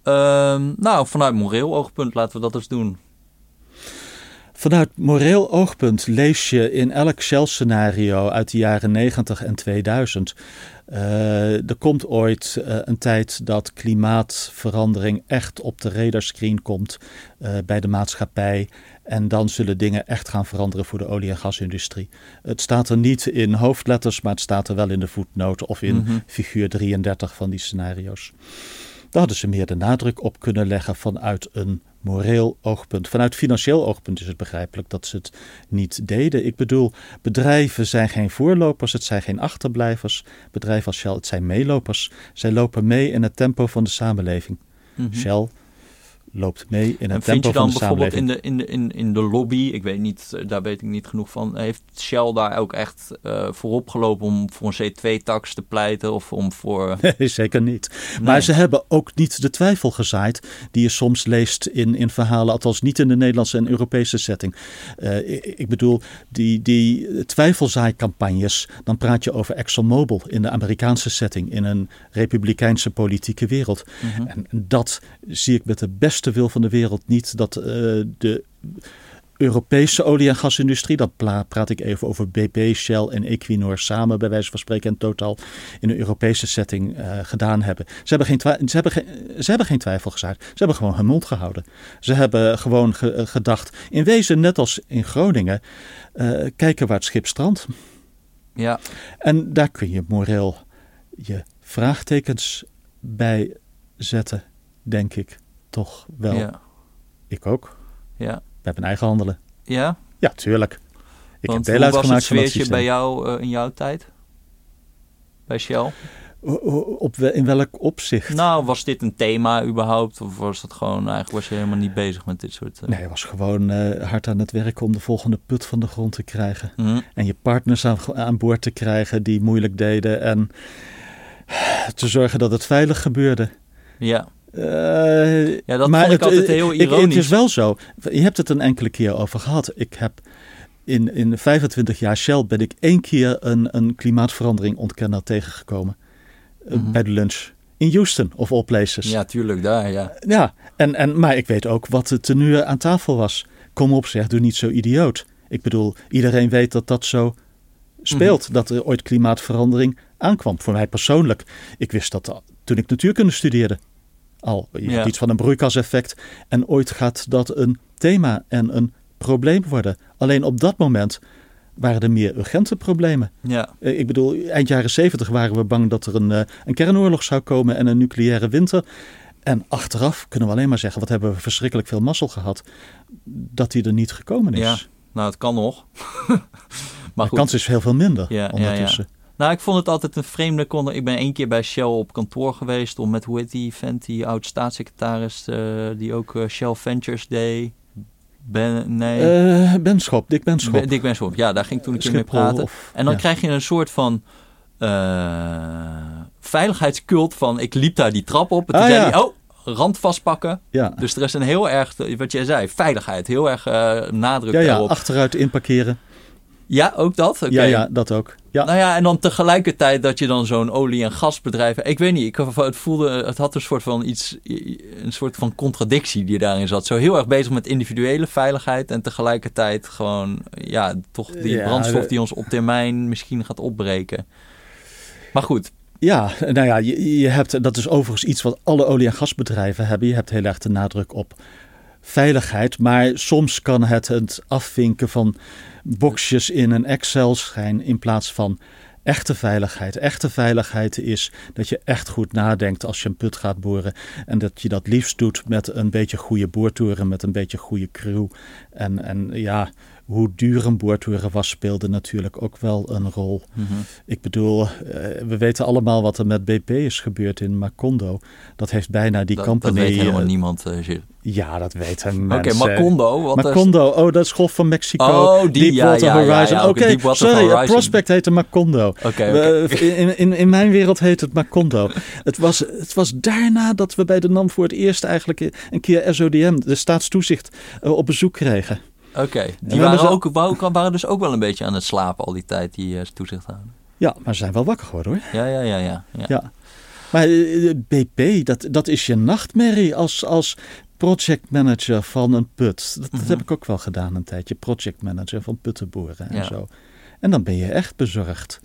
Uh, nou, vanuit moreel oogpunt laten we dat eens doen. Vanuit moreel oogpunt lees je in elk Shell-scenario uit de jaren negentig en tweeduizend. Uh, er komt ooit uh, een tijd dat klimaatverandering echt op de radarscreen komt uh, bij de maatschappij. En dan zullen dingen echt gaan veranderen voor de olie- en gasindustrie. Het staat er niet in hoofdletters, maar het staat er wel in de voetnoot of in mm-hmm. figuur drieëndertig van die scenario's. Daar hadden ze meer de nadruk op kunnen leggen vanuit een moreel oogpunt. Vanuit financieel oogpunt is het begrijpelijk dat ze het niet deden. Ik bedoel, bedrijven zijn geen voorlopers, het zijn geen achterblijvers. Bedrijven als Shell, het zijn meelopers. Zij lopen mee in het tempo van de samenleving. Mm-hmm. Shell loopt mee in het tempo van de samenleving. Vind je dan bijvoorbeeld in de, in, de, in, in de lobby, ik weet niet, daar weet ik niet genoeg van... heeft Shell daar ook echt uh, voorop gelopen om voor een C twee tax te pleiten of om voor... Nee, zeker niet. Nee. Maar ze hebben ook niet de twijfel gezaaid die je soms leest in, in verhalen... althans niet in de Nederlandse en Europese setting. Uh, ik, ik bedoel, die, die twijfelzaaicampagnes, dan praat je over ExxonMobil... in de Amerikaanse setting, in een republikeinse politieke wereld. Mm-hmm. En dat zie ik met de beste... de wil van de wereld niet dat uh, de Europese olie- en gasindustrie, dat praat ik even over B P, Shell en Equinor samen bij wijze van spreken en totaal in een Europese setting uh, gedaan hebben. Ze hebben geen, twi- ze hebben geen, ze hebben geen twijfel gezaaid. Ze hebben gewoon hun mond gehouden. Ze hebben gewoon ge- gedacht, in wezen net als in Groningen, uh, kijken waar het schip strandt. Ja. En daar kun je moreel je vraagtekens bij zetten, denk ik. Toch wel. Ja. Ik ook. Ja. We hebben eigen handelen. Ja? Ja, tuurlijk. Ik Want heb deel uitgemaakt van het systeem. Hoe was het sfeertje bij jou uh, in jouw tijd? bij Shell? Op, in welk opzicht? Nou, was dit een thema überhaupt? Of was dat gewoon, eigenlijk was je helemaal niet bezig met dit soort... Uh... Nee, je was gewoon uh, hard aan het werk om de volgende put van de grond te krijgen. Mm-hmm. En je partners aan, aan boord te krijgen die moeilijk deden. En te zorgen dat het veilig gebeurde. Ja. Uh, ja, dat maar vond ik het, altijd heel ironisch. Ik, het is wel zo. Je hebt het een enkele keer over gehad. Ik heb... In, in vijfentwintig jaar Shell ben ik één keer een, een klimaatverandering ontkenner tegengekomen. Mm-hmm. Bij de lunch. In Houston, of all places. Ja, tuurlijk, daar, ja. Ja, en, en, maar ik weet ook wat de tenue aan tafel was. Kom op zeg, doe niet zo idioot. Ik bedoel, iedereen weet dat dat zo speelt. Mm-hmm. Dat er ooit klimaatverandering aankwam. Voor mij persoonlijk. Ik wist dat al, toen ik natuurkunde studeerde. Al, je ja. hebt iets van een broeikaseffect. En ooit gaat dat een thema en een probleem worden. Alleen op dat moment waren er meer urgente problemen. Ja. Ik bedoel, eind jaren zeventig waren we bang dat er een, een kernoorlog zou komen en een nucleaire winter. En achteraf kunnen we alleen maar zeggen, wat hebben we verschrikkelijk veel mazzel gehad, dat die er niet gekomen is. Ja, nou het kan nog. Maar goed. De kans is heel veel minder ja, ondertussen. Ja, ja. Nou, ik vond het altijd een vreemde... Kon... Ik ben één keer bij Shell op kantoor geweest om met, hoe heet die vent, die oud-staatssecretaris, uh, die ook uh, Shell Ventures deed... Ben, nee. Uh, Benschop, Dick Benschop. Ben, Dick Benschop, ja, daar ging ik toen een keer mee praten. Of, en dan ja. krijg je een soort van uh, veiligheidscult van... Ik liep daar die trap op en toen ah, zei ja. hij... Oh, rand vastpakken. Ja. Dus er is een heel erg, wat jij zei, veiligheid. Heel erg uh, nadruk ja, ja, daarop. Ja, achteruit inparkeren. Ja, ook dat? Okay. Ja, ja, dat ook. Ja. Nou ja, en dan tegelijkertijd dat je dan zo'n olie- en gasbedrijf... Ik weet niet, ik, het voelde... Het had een soort van iets... Een soort van contradictie die daarin zat. Zo heel erg bezig met individuele veiligheid... en tegelijkertijd gewoon... Ja, toch die ja, brandstof die ons op termijn misschien gaat opbreken. Maar goed. Ja, nou ja, je, je hebt... Dat is overigens iets wat alle olie- en gasbedrijven hebben. Je hebt heel erg de nadruk op... veiligheid, maar soms kan het het afvinken van boxjes in een Excel-schijn in plaats van echte veiligheid. Echte veiligheid is dat je echt goed nadenkt als je een put gaat boren en dat je dat liefst doet met een beetje goede boortoren, met een beetje goede crew. En, en ja, hoe duur een boortoren was speelde natuurlijk ook wel een rol. Mm-hmm. Ik bedoel, uh, we weten allemaal wat er met B P is gebeurd in Macondo. Dat heeft bijna die dat, company... Dat weet helemaal uh, niemand, uh, Gilles. Ja, dat weten mensen. Oké, okay, Macondo. Wat Macondo, is... oh, dat is Golf van Mexico. Oh, die, Deepwater ja, ja, Horizon. Ja, ja, Oké, okay, sorry, Horizon. Prospect heette Macondo. Oké. Okay, okay. uh, in, in, in mijn wereld heet het Macondo. het, was, het was daarna dat we bij de NAM voor het eerst eigenlijk een keer S O D M, de staatstoezicht, uh, op bezoek kregen. Oké, okay. die waren, dus ook, waren dus ook wel een beetje aan het slapen al die tijd, die uh, toezichthouders. Ja, maar ze zijn wel wakker geworden hoor. Ja, ja, ja. ja, ja. ja. Maar uh, B P, dat, dat is je nachtmerrie als, als projectmanager van een put. Dat, mm-hmm. dat heb ik ook wel gedaan een tijdje, projectmanager van puttenboeren en ja. zo. En dan ben je echt bezorgd.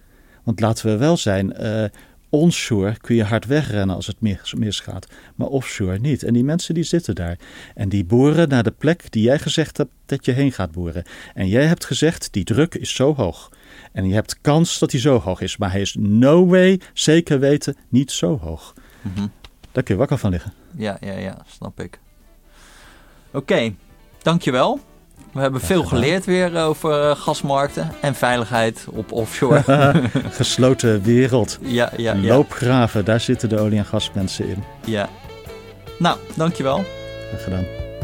Want laten we wel zijn, uh, onshore kun je hard wegrennen als het misgaat, maar offshore niet. En die mensen die zitten daar en die boren naar de plek die jij gezegd hebt dat je heen gaat boren. En jij hebt gezegd die druk is zo hoog en je hebt kans dat hij zo hoog is, maar hij is no way, zeker weten, niet zo hoog. Mm-hmm. Daar kun je wakker van liggen. Ja, ja, ja, snap ik. Oké, okay, dankjewel. We hebben veel geleerd weer over gasmarkten en veiligheid op offshore. Gesloten wereld. Ja, ja, ja. Loopgraven, daar zitten de olie- en gasmensen in. Ja. Nou, dankjewel. Graag gedaan.